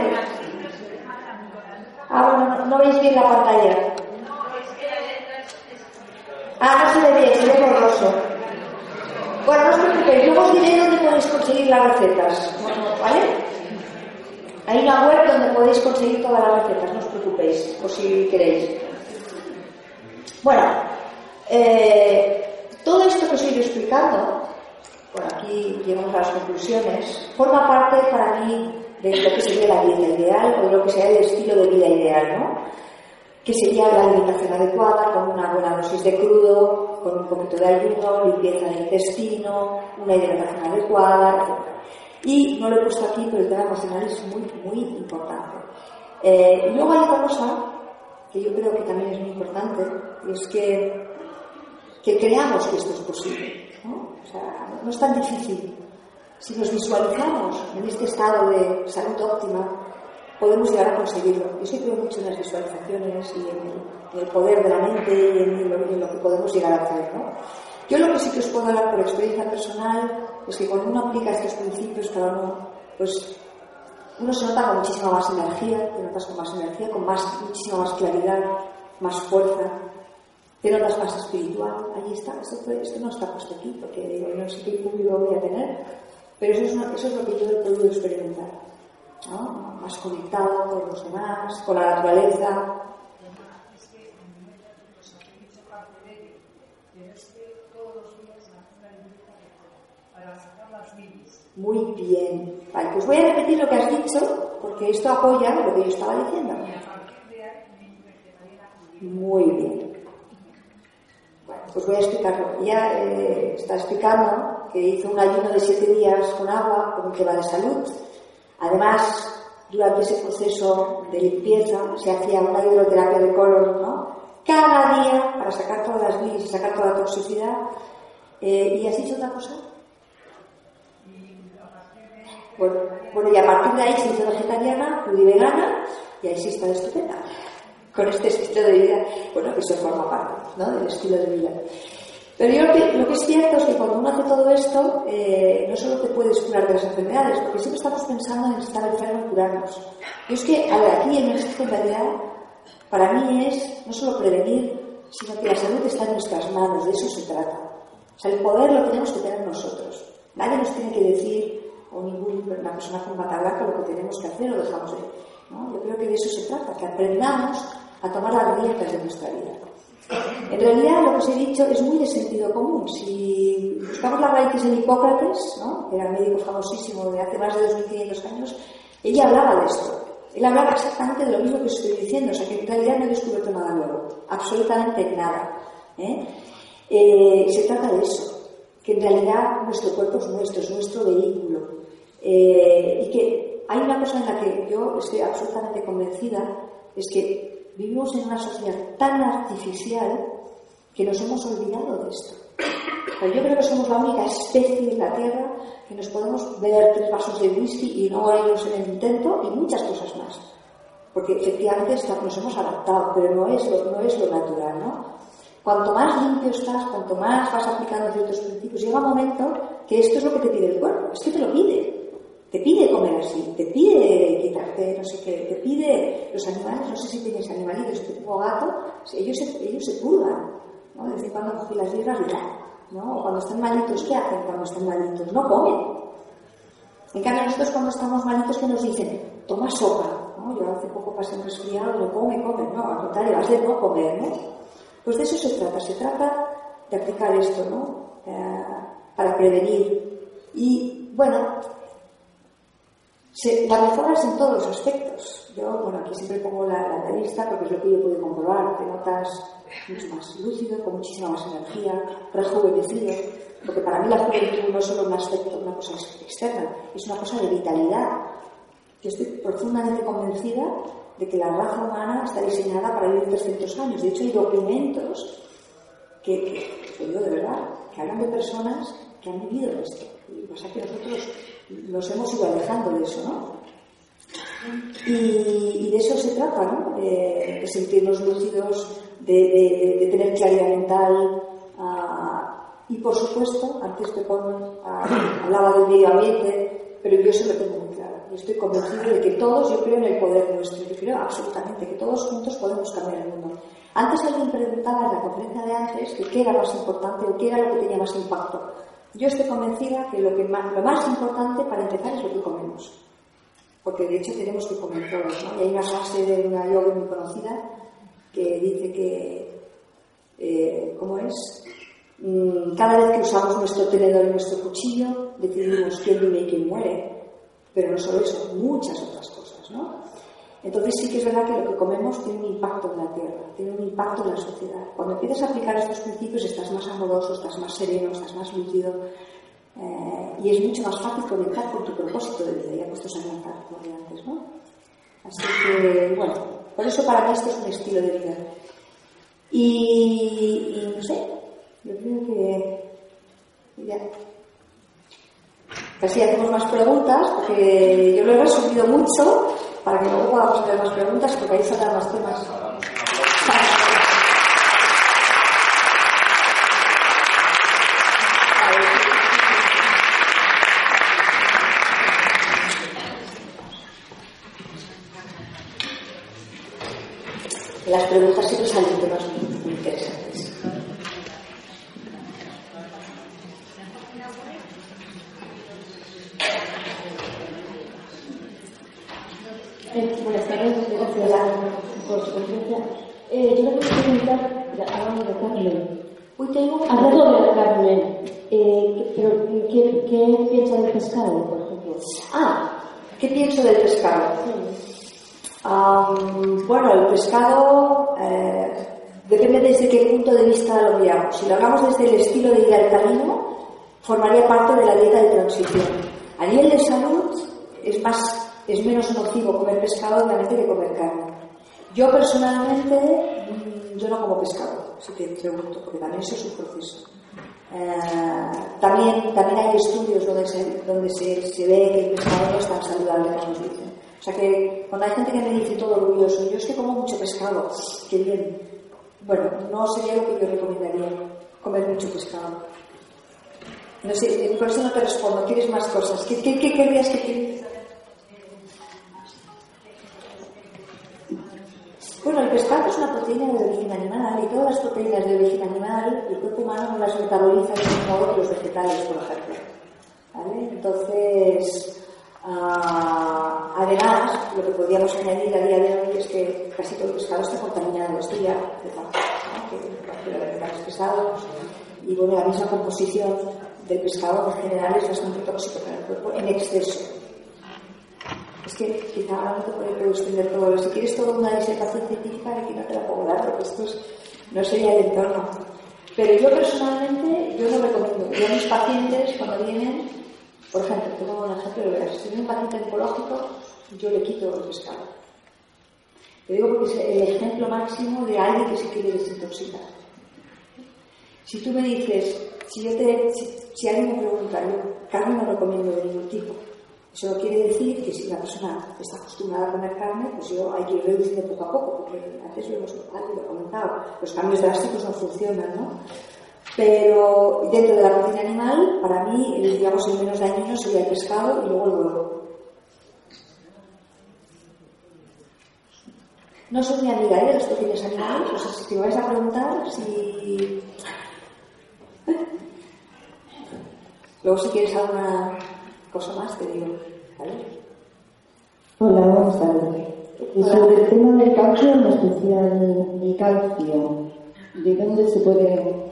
Ah, bueno, no, no veis bien la pantalla. Ah, no se le ve, se ve borroso. Bueno, no os preocupéis, luego os diré dónde podéis conseguir las recetas, ¿vale? Hay una web donde podéis conseguir todas las recetas, no os preocupéis, por si queréis. Bueno, eh, todo esto que os he ido explicando, por aquí llegamos a las conclusiones, forma parte para mí de lo que sería la vida ideal o de lo que sería el estilo de vida ideal, ¿no? Que sería la alimentación adecuada, con una buena dosis de crudo, con un poquito de ayuno, limpieza del intestino, una hidratación adecuada, etcétera. Y no lo he puesto aquí, pero el tema emocional es muy, muy importante. Eh, y luego hay otra cosa que yo creo que también es muy importante, y es que, que creamos que esto es posible, ¿no? O sea, no es tan difícil. Si nos visualizamos en este estado de salud óptima, podemos llegar a conseguirlo. Yo sí creo mucho en las visualizaciones y en el, en el poder de la mente y en lo, en lo que podemos llegar a hacer, ¿no? Yo lo que sí que os puedo hablar por experiencia personal es que cuando uno aplica estos principios, cada uno, pues uno se nota con muchísima más energía, te notas con más energía, con más, muchísima más claridad, más fuerza, te notas más espiritual. Ahí está, esto, esto no está puesto aquí porque digo, no sé qué público voy a tener, pero eso es, una, eso es lo que yo he podido experimentar, ¿no? Más conectado con los demás, con la naturaleza. Es que nos han dicho parte de ello, pero es que todos los días la alimenta para sacar las miles. Muy bien. Vale, pues voy a repetir lo que has dicho, porque esto apoya lo que yo estaba diciendo. Muy bien. Bueno, pues voy a explicarlo. Ella eh, está explicando que hizo un ayuno de siete días con agua, con un tema de salud. Además, durante ese proceso de limpieza se hacía una hidroterapia de colon, ¿no? Cada día, para sacar todas las bilis y sacar toda la toxicidad. Eh, ¿Y has dicho otra cosa? Bueno, bueno, y a partir de ahí se hizo vegetariana, judivegana, y ahí sí está de estupenda. Con este estilo de vida, bueno, que se forma parte, ¿no?, del estilo de vida. Pero yo lo que, lo que es cierto es que cuando uno hace todo esto, eh, no solo te puedes curar de las enfermedades, porque siempre estamos pensando en estar enfermo y curarnos. Yo es que, a ver, aquí en esta enfermedad, para mí es no solo prevenir, sino que la salud está en nuestras manos, de eso se trata. O sea, el poder lo tenemos que tener nosotros. Nadie nos tiene que decir, o ninguna persona con bata blanca, lo que tenemos que hacer o dejamos de, ¿no? Yo creo que de eso se trata, que aprendamos a tomar las riendas de nuestra vida. En realidad, lo que os he dicho es muy de sentido común. Si buscamos las raíces de Hipócrates, ¿no?, que era un médico famosísimo de hace más de dos mil quinientos años, ella hablaba de esto. Él hablaba exactamente de lo mismo que os estoy diciendo, o sea, que en realidad no he descubierto nada nuevo, absolutamente nada. ¿eh? Eh, se trata de eso, que en realidad nuestro cuerpo es nuestro, es nuestro vehículo. Eh, y que hay una cosa en la que yo estoy absolutamente convencida, es que vivimos en una sociedad tan artificial que nos hemos olvidado de esto. Pero yo creo que somos la única especie en la Tierra que nos podemos beber tres vasos de whisky y no irnos en el intento, y muchas cosas más. Porque efectivamente nos hemos adaptado, pero no es lo, no es lo natural, ¿no? Cuanto más limpio estás, cuanto más vas aplicando ciertos principios, llega un momento que esto es lo que te pide el cuerpo, es que te lo pide. Te pide comer así, te pide quitarte no sé qué, te pide los animales, no sé si tienes animalitos, si tengo gato, ellos se, ellos se purgan, ¿no? De vez en cuando cogen las hierbas y tal, ¿no? O cuando están malitos, ¿qué hacen cuando están malitos? No comen. En cambio, nosotros cuando estamos malitos, ¿qué nos dicen? Toma sopa, ¿no? Yo hace poco pasé un resfriado, no come, come, no, al contrario, vas de no comer, ¿no? Pues de eso se trata, se trata de aplicar esto, ¿no? Eh, para prevenir. Y, bueno, la mejora es en todos los aspectos. Yo, bueno, aquí siempre pongo la, la revista porque es lo que yo puedo comprobar. Te notas mucho más lúcido, con muchísima más energía, rejuvenecido. Porque para mí la juventud no es solo un aspecto, una cosa externa, es una cosa de vitalidad. Yo estoy profundamente convencida de que la raza humana está diseñada para vivir trescientos años. De hecho, hay documentos que, que, que yo de verdad, que hablan de personas que han vivido esto. Y pasa que nosotros nos hemos ido alejando de eso, ¿no? Y, y de eso se trata, ¿no? Eh, de sentirnos lúcidos, de, de, de tener claridad mental. Uh, y por supuesto, antes te pongo, uh, hablaba del medio ambiente, pero yo eso lo tengo muy claro. Yo estoy convencida de que todos, yo creo en el poder nuestro, yo creo absolutamente que todos juntos podemos cambiar el mundo. Antes alguien preguntaba en la conferencia de antes que qué era más importante o qué era lo que tenía más impacto. Yo estoy convencida que lo que más, lo más importante para empezar es lo que comemos, porque de hecho tenemos que comer todos, ¿no? Y hay una frase de una yoga muy conocida que dice que, eh, ¿cómo es? Mm, cada vez que usamos nuestro tenedor y nuestro cuchillo, decidimos quién vive y quién muere, pero no solo eso, muchas otras cosas, ¿no? Entonces sí que es verdad que lo que comemos tiene un impacto en la tierra, tiene un impacto en la sociedad. Cuando empiezas a aplicar estos principios estás más amoroso, estás más sereno, estás más lúcido, eh, y es mucho más fácil conectar con tu propósito de vida, ya puestos a conectar como de antes, ¿no? Así que, bueno, por eso para mí esto es un estilo de vida. Y, y no sé, yo creo que ya casi hacemos más preguntas, porque yo lo he resumido mucho, para que luego podamos hacer más preguntas, porque ahí saldrán más temas. Las preguntas siempre salen temas muy interesantes. Buenas tardes, gracias por su presencia. Eh, yo le quiero preguntar, hablando de Carmen. Hoy tengo hablando de Carmen, eh, pero ¿qué, ¿qué piensa del pescado, por ejemplo? Ah, ¿qué pienso del pescado? Sí. Um, bueno, el pescado eh, depende desde qué punto de vista lo miramos. Si lo hablamos desde el estilo de vida del camino, formaría parte de la dieta de transición. A nivel de salud, es más... es menos nocivo comer pescado obviamente que comer carne. Yo personalmente, yo no como pescado, si te pregunto, porque también eso es un proceso. Eh, también, también hay estudios donde, se, donde se, se ve que el pescado no es tan saludable como nos dicen. O sea que cuando hay gente que me dice todo orgulloso, yo es que como mucho pescado, qué bien. Bueno, no sería lo que yo recomendaría, comer mucho pescado. No sé, por eso no te respondo, ¿quieres más cosas? ¿Qué, qué, qué querrías que quieres? Bueno, el pescado es todas las proteínas de origen animal y todas las proteínas de origen animal, el cuerpo humano no las metaboliza como otros vegetales, por ejemplo. ¿Vale? Entonces, ah, además, lo que podríamos añadir a día de hoy es que casi todo el pescado está contaminado de estría, de facto, ¿no? Que vegetales pesados, y bueno, la misma composición del pescado en general es bastante tóxico para el cuerpo en exceso. Es que quizá ahora no te puedes extender todo. Si quieres toda una disertación científica, aquí no te la puedo dar, porque esto es, no sería el entorno. Pero yo personalmente, yo lo recomiendo. Yo a mis pacientes, cuando vienen, por ejemplo, te pongo un ejemplo, si tiene un paciente oncológico, yo le quito el pescado. Te digo porque es el ejemplo máximo de alguien que se quiere desintoxicar. Si tú me dices, si, yo te, si, si alguien me pregunta, yo carne no recomiendo de ningún tipo. Eso quiere decir que si la persona está acostumbrada a comer carne, pues yo hay que ir reduciendo poco a poco, porque antes lo hemos comentado, los cambios drásticos no funcionan, ¿no? Pero dentro de la cocina animal, para mí, el, digamos, el menos dañino sería el pescado y luego el huevo. No soy mi amiga de las cocinas animales, o sea, si te vais a preguntar si... Luego si quieres alguna... cosa más te digo, ¿vale? Hola, buenas tardes. Hola. Sobre el tema del calcio, en especial el calcio, ¿de dónde se puede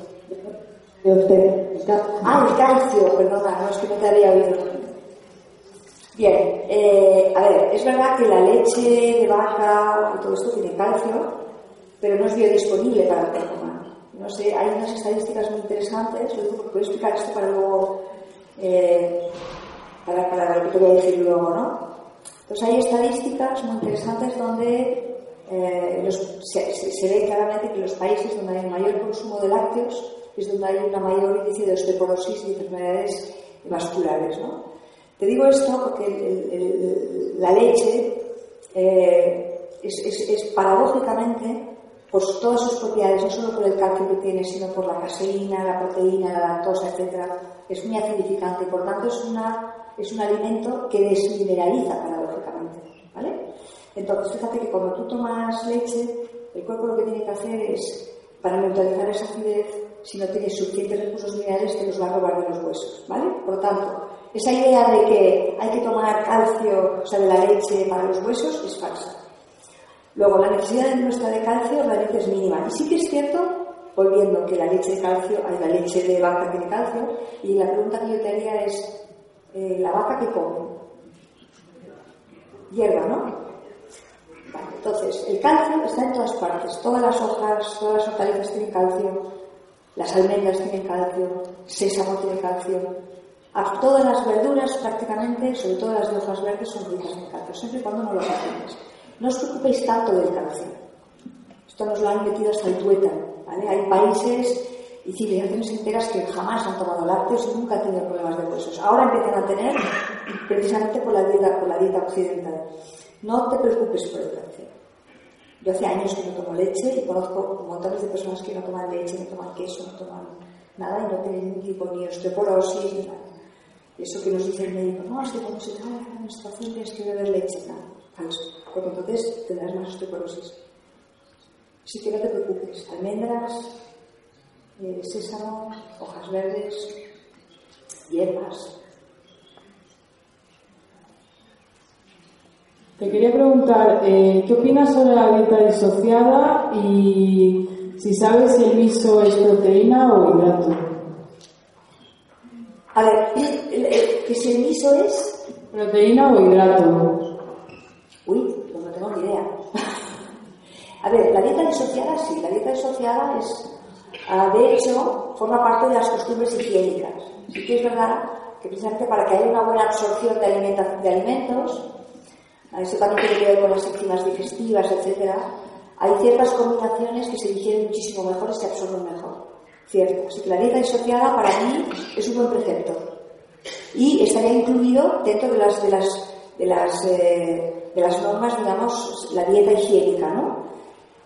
de usted? ¿El ah, el calcio, perdona, no es que no te había oído. Bien, eh, a ver, es verdad que la leche de vaca y todo esto tiene calcio, pero no es biodisponible para el cuerpo humano. No sé, hay unas estadísticas muy interesantes, lo digo porque voy a explicar esto para luego. Eh, Para, para lo que te voy a decir luego, ¿no? Entonces hay estadísticas muy interesantes donde eh, los, se, se, se ve claramente que los países donde hay un mayor consumo de lácteos es donde hay una mayor índice de osteoporosis y enfermedades vasculares, ¿no? Te digo esto porque el, el, el, la leche eh, es, es, es paradójicamente por todas sus propiedades, no solo por el calcio que tiene, sino por la caseína, la proteína, la lactosa, etcétera, es muy acidificante, por tanto es una es un alimento que desmineraliza paradójicamente, ¿vale? Entonces, fíjate que cuando tú tomas leche, el cuerpo lo que tiene que hacer es, para neutralizar esa acidez, si no tienes suficientes recursos minerales, te los va a robar de los huesos, ¿vale? Por tanto, esa idea de que hay que tomar calcio, o sea, de la leche para los huesos, es falsa. Luego, la necesidad nuestra de calcio realmente es mínima. Y sí que es cierto, volviendo, que la leche de calcio, hay la leche de vaca que tiene calcio, y la pregunta que yo te haría es, Eh, la vaca que come hierba, ¿no? Vale, entonces el calcio está en todas partes, todas las hojas, todas las hortalizas tienen calcio, las almendras tienen calcio, sésamo tiene calcio, a todas las verduras prácticamente, sobre todo las de hojas verdes, son ricas en calcio, siempre y cuando no lo hacéis. No os preocupéis tanto del calcio, esto nos lo han metido hasta el tuétano, ¿vale? Hay países y civilizaciones enteras que jamás han tomado lácteos y nunca han tenido problemas de huesos. Ahora empiezan a tener, precisamente por la dieta, por la dieta occidental. No te preocupes por el calcio. Yo hace años que no tomo leche y conozco montones de personas que no toman leche, no toman queso, no toman nada y no tienen ningún tipo ni osteoporosis ni nada. Y eso que nos dice el médico, no, es que cuando se trae la menstruación tienes que beber leche, nada, falso, porque entonces tendrás más osteoporosis. Así que no te preocupes, almendras, Eh, sésamo, hojas verdes, hierbas. Te quería preguntar, eh, ¿qué opinas sobre la dieta disociada y si sabes si el miso es proteína o hidrato? A ver, ¿que si el miso es? ¿Proteína o hidrato? Uy, pues no tengo ni idea. A ver, la dieta disociada, sí, la dieta disociada es... Ah, de hecho, forma parte de las costumbres higiénicas. Sí que es verdad que precisamente para que haya una buena absorción de, alimenta- de alimentos, eso también tiene que ver con las enzimas digestivas, etcétera, hay ciertas combinaciones que se digieren muchísimo mejor y se absorben mejor. Cierto. Así que la dieta disociada para mí es un buen precepto. Y estaría incluido dentro de las, de las, de las, eh, de las normas, digamos, la dieta higiénica, ¿no?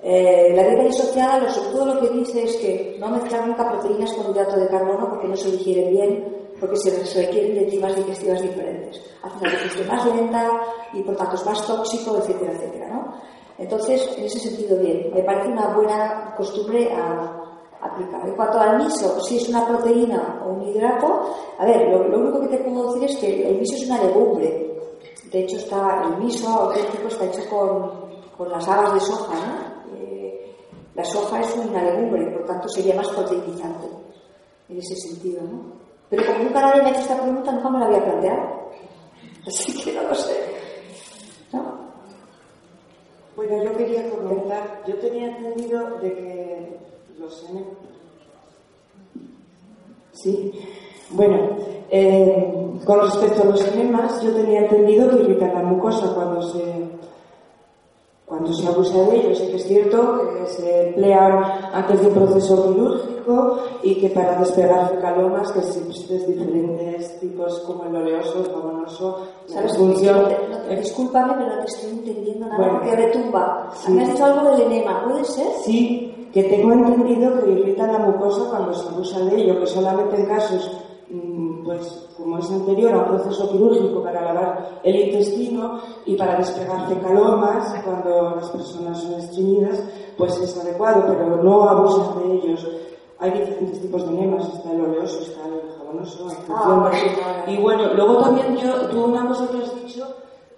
Eh, la dieta disociada, lo, sobre todo lo que dice es que no mezclar nunca proteínas con hidrato de carbono porque no se digieren bien, porque se requieren de enzimas digestivas diferentes, hace una digestión más lenta y por tanto es más tóxico, etcétera, etcétera, ¿no? Entonces, en ese sentido, bien, me parece una buena costumbre a aplicar. En cuanto al miso, si es una proteína o un hidrato, a ver, lo, lo único que te puedo decir es que el miso es una legumbre. De hecho, está el miso auténtico está hecho con, con las habas de soja, ¿no? Eh, la soja es una legumbre, por tanto sería más proteinizante en ese sentido, ¿no? Pero como nunca nadie me ha hecho esta pregunta, nunca me la había planteado. Así que no lo sé, ¿no? Bueno, yo quería comentar, yo tenía entendido de que los N... Sí, bueno, eh, con respecto a los enemas, yo tenía entendido que irritan la mucosa cuando se, cuando se abusa de ellos. Y que es cierto que se emplean antes de un proceso quirúrgico y que para despegar fecalomas, que existen diferentes tipos como el oleoso, el famoso, la disfunción. No, no, discúlpame, pero no te estoy entendiendo nada, bueno, porque retumba. Sí. ¿Me has dicho algo del enema? ¿Puede ser? Sí, que tengo entendido que irritan la mucosa cuando se abusa de ello, que solamente en casos, pues como es anterior a un proceso quirúrgico para lavar el intestino y para despegar fecalomas cuando las personas son estreñidas, pues es adecuado, pero no abusas de ellos. Hay diferentes tipos de enemas, está el oleoso, está el jabonoso, ah, y bueno, luego también yo, tú una cosa que has dicho,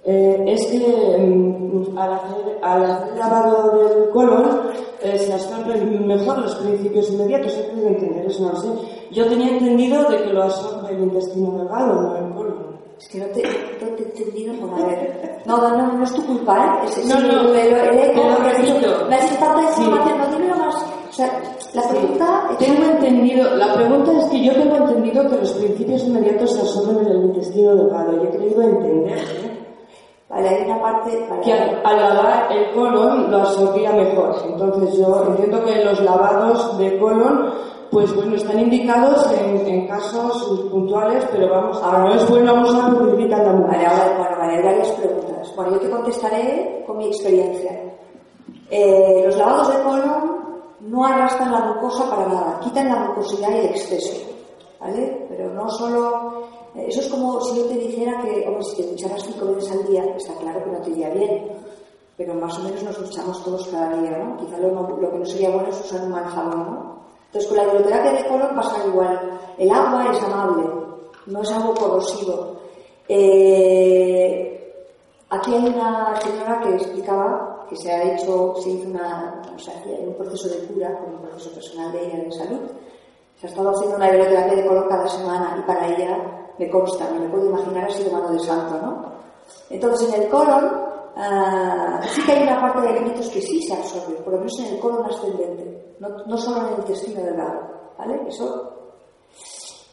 eh, es que mm, al hacer, al hacer lavado del colon eh, se absorben mejor los principios inmediatos. He podido entender eso, no lo sé. Yo tenía entendido de que lo absorbe el intestino delgado, no el colon. Es que no te, no te he entendido, por a ver. No, no, no, no es tu culpa, ¿eh? Es, no, sí, no, me lo he leído. La tanta información, no tiene más. O sea, la pregunta sí, es... Tengo entendido, la pregunta es que yo tengo entendido que los principios inmediatos se absorben en el intestino delgado y he querido entender, ¿eh? Vale, hay una parte... Vale. Que al, al lavar el colon lo absorbía mejor. Entonces yo entiendo que los lavados de colon, pues bueno, están indicados en, en casos puntuales, pero vamos, ahora no es bueno abusar porque irritan la mucosa. Vale, ahora, bueno, vale, hay varias preguntas. Bueno, yo te contestaré con mi experiencia. Eh, los lavados de colon no arrastran la mucosa para nada, quitan la mucosidad y el exceso, ¿vale? Pero no solo... Eso es como si yo te dijera que, hombre, si te duchabas cinco veces al día, está claro que no te iría bien, pero más o menos nos duchamos todos cada día, ¿no? Quizá lo, lo que no sería bueno es usar un mal jabón, ¿no? Entonces, con la hidroterapia de colon pasa igual. El agua es amable, no es algo corrosivo. Eh, aquí hay una señora que explicaba que se ha hecho, se hizo una, o sea, un proceso de cura con un proceso personal de ella de salud. Se ha estado haciendo una hidroterapia de colon cada semana y para ella... me consta, me lo puedo imaginar así de mano de santo, ¿no? Entonces, en el colon uh, sí que hay una parte de alimentos que sí se absorben, por lo menos en el colon ascendente, no, no solo en el intestino delgado, ¿vale? Eso.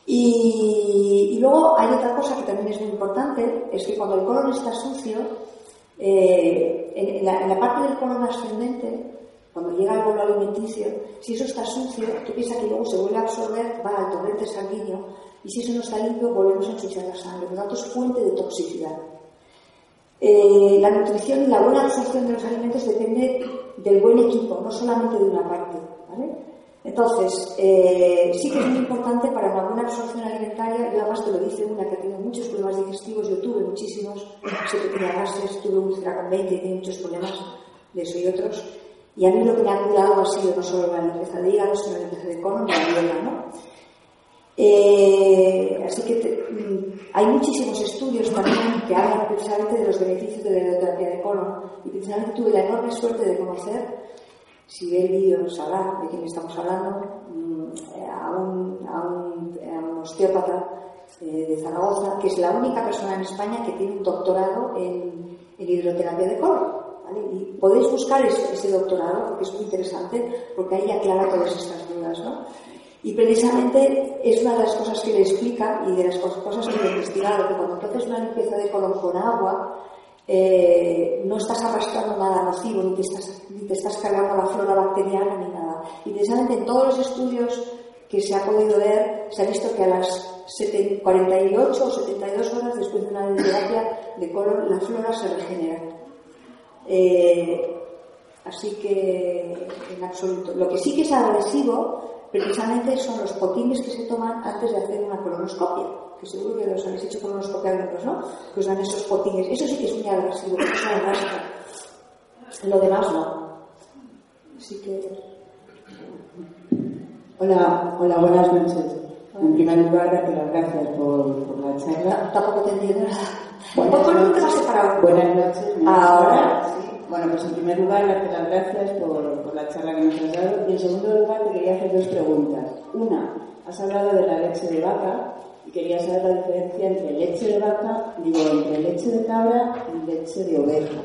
Y, y luego hay otra cosa que también es muy importante, es que cuando el colon está sucio, eh, en, en, la, en la parte del colon ascendente, cuando llega el bolo alimenticio, si eso está sucio, tú piensas que luego se vuelve a absorber, va al torrente sanguíneo, y si eso no está limpio, volvemos a ensuciar la sangre. Por lo tanto, es fuente de toxicidad. Eh, la nutrición y la buena absorción de los alimentos depende del buen equipo, no solamente de una parte, ¿vale? Entonces, eh, sí que es muy importante para una buena absorción alimentaria. Yo además te lo dice una que ha tenido muchos problemas digestivos, yo tuve muchísimos, sé que tenía gases, tuve úlcera con veinte, tenía muchos problemas de eso y otros. Y a mí lo que me ha curado ha sido no solo la limpieza de hígado, sino la limpieza de colon y la biela, ¿no? Eh, así que te, hay muchísimos estudios también que hablan precisamente de los beneficios de la hidroterapia de colon y precisamente tuve la enorme suerte de conocer, si ve el vídeo sabrá de quién estamos hablando, a un, a un, a un osteópata eh, de Zaragoza, que es la única persona en España que tiene un doctorado en, en hidroterapia de colon, ¿vale? Y podéis buscar ese, ese doctorado porque es muy interesante, porque ahí aclara todas estas dudas, ¿no? Y precisamente es una de las cosas que le explica y de las cosas que le he investigado, que cuando tú haces una limpieza de colon con agua, eh, no estás arrastrando nada nocivo, ni te estás, ni te estás cargando la flora bacteriana ni nada. Y precisamente en todos los estudios que se ha podido ver, se ha visto que a las cuarenta y ocho o setenta y dos horas después de una limpieza de colon, la flora se regenera. Eh, así que, en absoluto. Lo que sí que es agresivo... precisamente son los poquines que se toman antes de hacer una colonoscopia, que seguro que los habéis hecho colonoscopia algunos, ¿no? Que os dan esos poquines, eso sí que es muy agresivo, eso arrastra. Lo demás no. Así que... Hola, hola, buenas noches. En primer lugar, darte las gracias por, por la charla. Tampoco te entiendo nada. Bueno, ¿por qué no te has separado? Buenas noches. Ahora, sí. Bueno, pues en primer lugar, darte las gracias por, por la charla que nos has dado. Y en segundo lugar, te quería hacer dos preguntas. Una, has hablado de la leche de vaca y quería saber la diferencia entre leche de vaca, digo, entre leche de cabra y leche de oveja.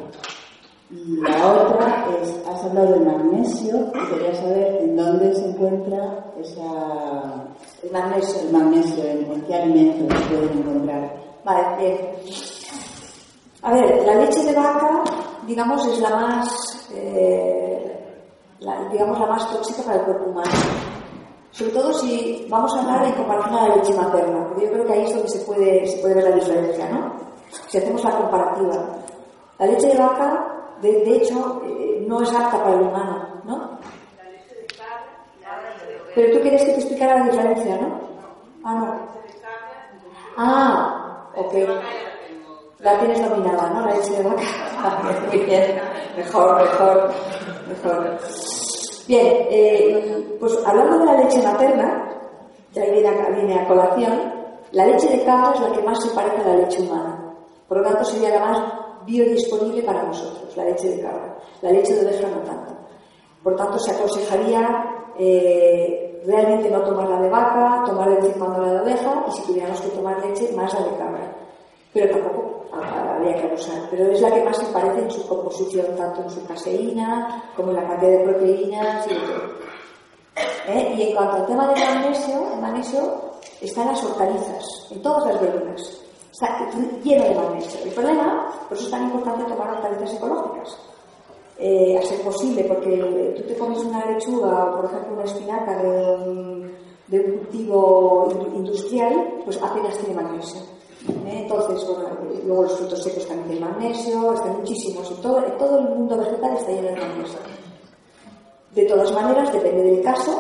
Y la otra es, has hablado de magnesio y quería saber en dónde se encuentra esa... El magnesio, el magnesio, en qué alimentos se pueden encontrar. Vale, bien. A ver, la leche de vaca, digamos, es la más, eh, la, digamos, la más tóxica para el cuerpo humano. Sobre todo si vamos a hablar en comparación a la leche materna, porque yo creo que ahí es donde se puede, se puede ver la diferencia, ¿no? Si hacemos la comparativa. La leche de vaca, de, de hecho, eh, no es apta para el humano, ¿no? Pero tú quieres que te explicara la diferencia, ¿no? Ah, no. Ah, ok. La tienes dominada, ¿no? La leche de vaca. Muy bien. Mejor, mejor, mejor. Bien, eh, pues hablando de la leche materna, que ahí viene a, viene a colación, la leche de cabra es la que más se parece a la leche humana. Por lo tanto, sería la más biodisponible para nosotros, la leche de cabra. La leche de oveja no tanto. Por tanto, se aconsejaría... Eh, realmente no tomar la de vaca, tomar de vez en cuando la de oveja, y si tuviéramos que tomar leche, más la de cabra. Pero tampoco habría que abusar. Pero es la que más se parece en su composición, tanto en su caseína como en la cantidad de proteínas y de todo. ¿Eh? Y en cuanto al tema del magnesio, el magnesio está en las hortalizas, en todas las verduras. Está lleno de magnesio. El problema, por eso es tan importante tomar hortalizas ecológicas. Eh, a ser posible, porque tú te comes una lechuga o, por ejemplo, una espinaca de un, de un cultivo industrial, pues apenas tiene magnesio. ¿Eh? Entonces, bueno, luego los frutos secos también tienen magnesio, están muchísimos, en todo, en todo el mundo vegetal está lleno de magnesio. De todas maneras, depende del caso,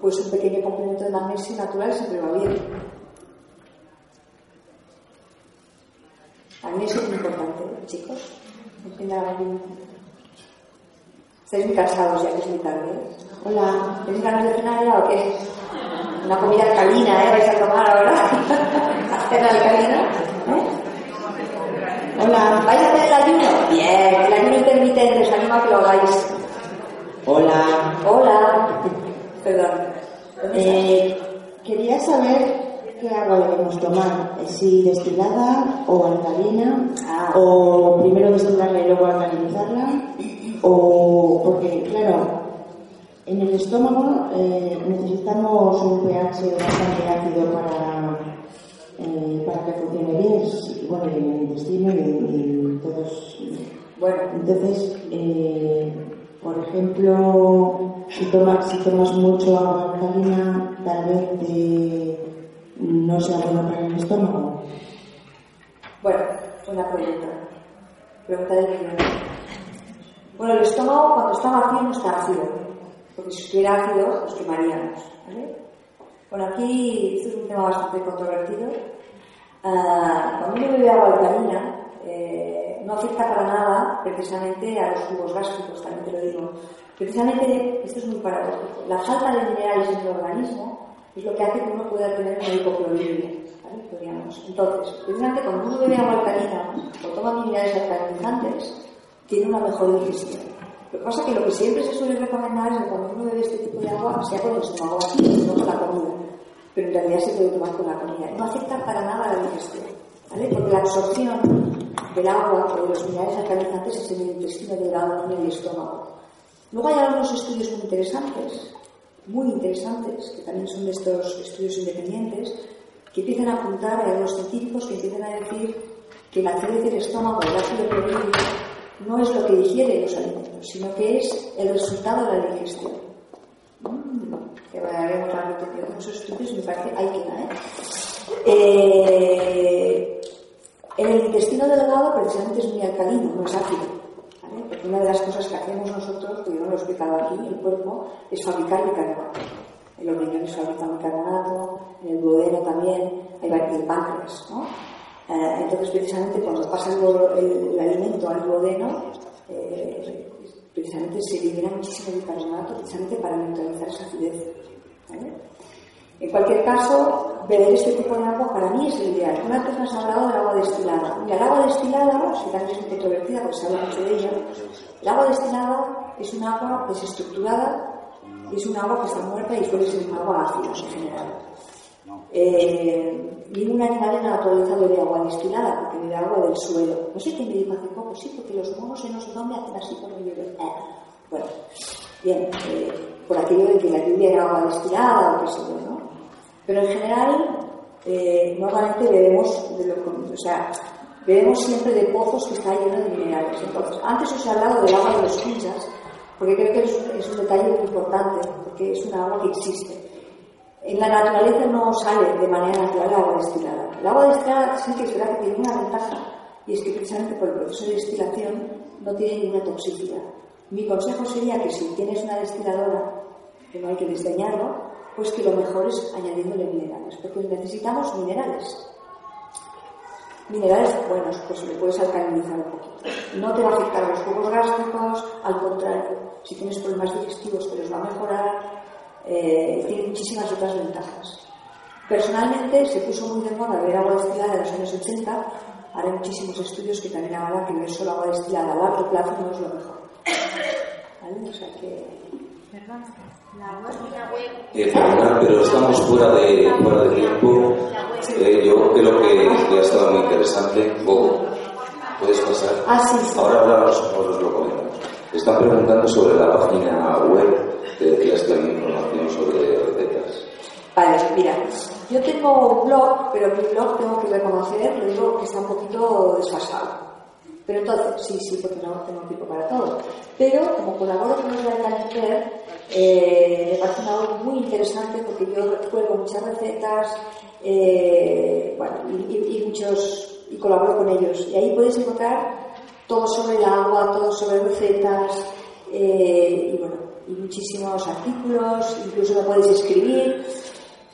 pues un pequeño complemento de magnesio natural siempre va bien. Magnesio es muy importante, ¿eh, chicos? Estáis muy cansados ya que es muy tarde. Hola, ¿tenéis ganas de cenar ya o qué? Una comida alcalina, ¿eh? Vais a tomar ahora. ¿A cena alcalina? ¿Eh? Hola, ¿vais a hacer el ayuno? Bien, el ayuno intermitente, os animo a que lo hagáis. Hola. Hola. Perdón. Eh, quería saber qué agua debemos tomar. Si destilada o alcalina, ah. o primero destilarla y luego alcalinizarla. O porque, claro, en el estómago eh, necesitamos un pH bastante ácido para, eh, para que funcione bien, y, bueno, en el intestino y, y todos. Bueno, entonces, eh, por ejemplo, si tomas, si tomas mucho agua alcalina, tal vez eh, no sea bueno para el estómago. Bueno, una pregunta. Pregunta del primero. Bueno, el estómago cuando está vacío no está ácido, porque si estuviera ácido nos quemaríamos, ¿vale? Bueno, aquí esto es un tema bastante controvertido. Ah, cuando uno bebe agua alcalina, eh, no afecta para nada precisamente a los jugos gástricos, también te lo digo. Precisamente, esto es muy paradójico, la falta de minerales en el organismo es lo que hace que uno pueda tener una hipocloridemia, ¿vale? Podríamos. Entonces, precisamente cuando uno bebe agua alcalina o toma minerales alcalinizantes, tiene una mejor digestión. Lo que pasa es que lo que siempre se suele recomendar es que cuando uno bebe este tipo de agua sea con el estómago vacío, no con la comida. Pero en realidad se puede tomar con la comida. No afecta para nada la digestión, ¿vale? Porque la absorción del agua o de los minerales alcalinizantes es en el intestino delgado, no en el estómago. Luego hay algunos estudios muy interesantes, muy interesantes, que también son de estos estudios independientes, que empiezan a apuntar a los científicos que empiezan a decir que la acidez del estómago, el ácido clorhídrico, no es lo que digiere los alimentos, sino que es el resultado de la digestión. Mm, que habíamos hablado de muchos estudios, me parece, hay que ¿eh? eh, En el intestino delgado precisamente es muy alcalino, no es ácido, ¿vale? Porque una de las cosas que hacemos nosotros, que yo no lo he explicado aquí, el cuerpo, es fabricar bicarbonato. En los riñones fabrican bicarbonato, en el duodeno también, hay varios páncreas, ¿no? Entonces, precisamente, cuando pasa el, el, el alimento al duodeno, eh, precisamente se libera muchísimo del carbonato precisamente para neutralizar esa acidez, ¿vale? En cualquier caso, beber este tipo de agua para mí es lo ideal. Una vez nos ha hablado del agua destilada. Y el agua destilada, si también es muy controvertida porque se habla mucho de ella, el agua destilada es un agua desestructurada y es un agua que está muerta y suele ser un agua ácida en general. Eh, ningún animal en la naturaleza bebe agua destilada porque bebe agua del suelo. No sé quién me dijo hace poco, sí, porque los monos en los nombres hacen así cuando beben. Eh. Bueno, bien, eh, por aquello de que la lluvia era agua destilada o qué sé yo, ¿no? Pero en general, eh, normalmente bebemos, de lo, o sea, bebemos siempre de pozos que están llenos de minerales. Entonces, antes os he hablado del agua de los Hunzas, porque creo que es un, es un detalle muy importante, porque es un agua que existe. En la naturaleza no sale de manera natural el agua destilada. El agua destilada sí que es verdad que tiene una ventaja, y es que precisamente por el proceso de destilación no tiene ninguna toxicidad. Mi consejo sería que si tienes una destiladora, que no hay que desdeñarlo, pues que lo mejor es añadiéndole minerales, porque necesitamos minerales. Minerales buenos, pues le puedes alcalinizar un poquito. No te va a afectar a los jugos gástricos, al contrario, si tienes problemas digestivos te los va a mejorar. Eh, tiene muchísimas otras ventajas. Personalmente se puso muy de moda beber agua destilada en los años ochenta. Ahora hay muchísimos estudios que también hablan que beber solo agua destilada a largo plazo no es lo mejor, ¿vale? O sea que... Perdón, la página web... Eh, perdona, pero estamos fuera de, fuera de tiempo. Eh, yo creo que, que ha estado muy interesante. Go, ¿puedes pasar? Ah, sí, sí. Ahora hablamos, nosotros lo comentamos. Están preguntando sobre la página web. Te decías que hay información sobre recetas. Vale, mira, yo tengo un blog, pero mi blog tengo que reconocer, lo digo que está un poquito desfasado. Pero entonces, sí, sí, porque no tengo tiempo para todo. Pero como colaboro con los de Alcalá, eh, me parece una web muy interesante porque yo cuelgo muchas recetas, eh, bueno, y, y, y muchos, y colaboro con ellos. Y ahí podéis encontrar todo sobre el agua, todo sobre recetas, eh, y bueno, y muchísimos artículos, incluso me podéis escribir,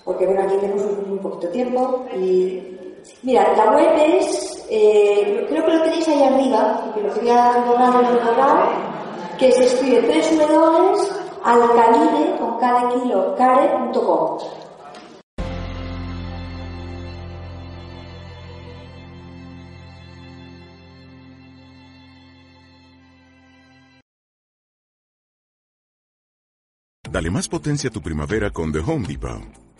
porque bueno, aquí tenemos un poquito de tiempo. Y mira, la web es, eh, creo que lo tenéis ahí arriba, porque lo quería recordar, recordar, que se escribe tres doble u doble u doble u punto alcaline, con cada kilo, care punto com. Dale más potencia a tu primavera con The Home Depot.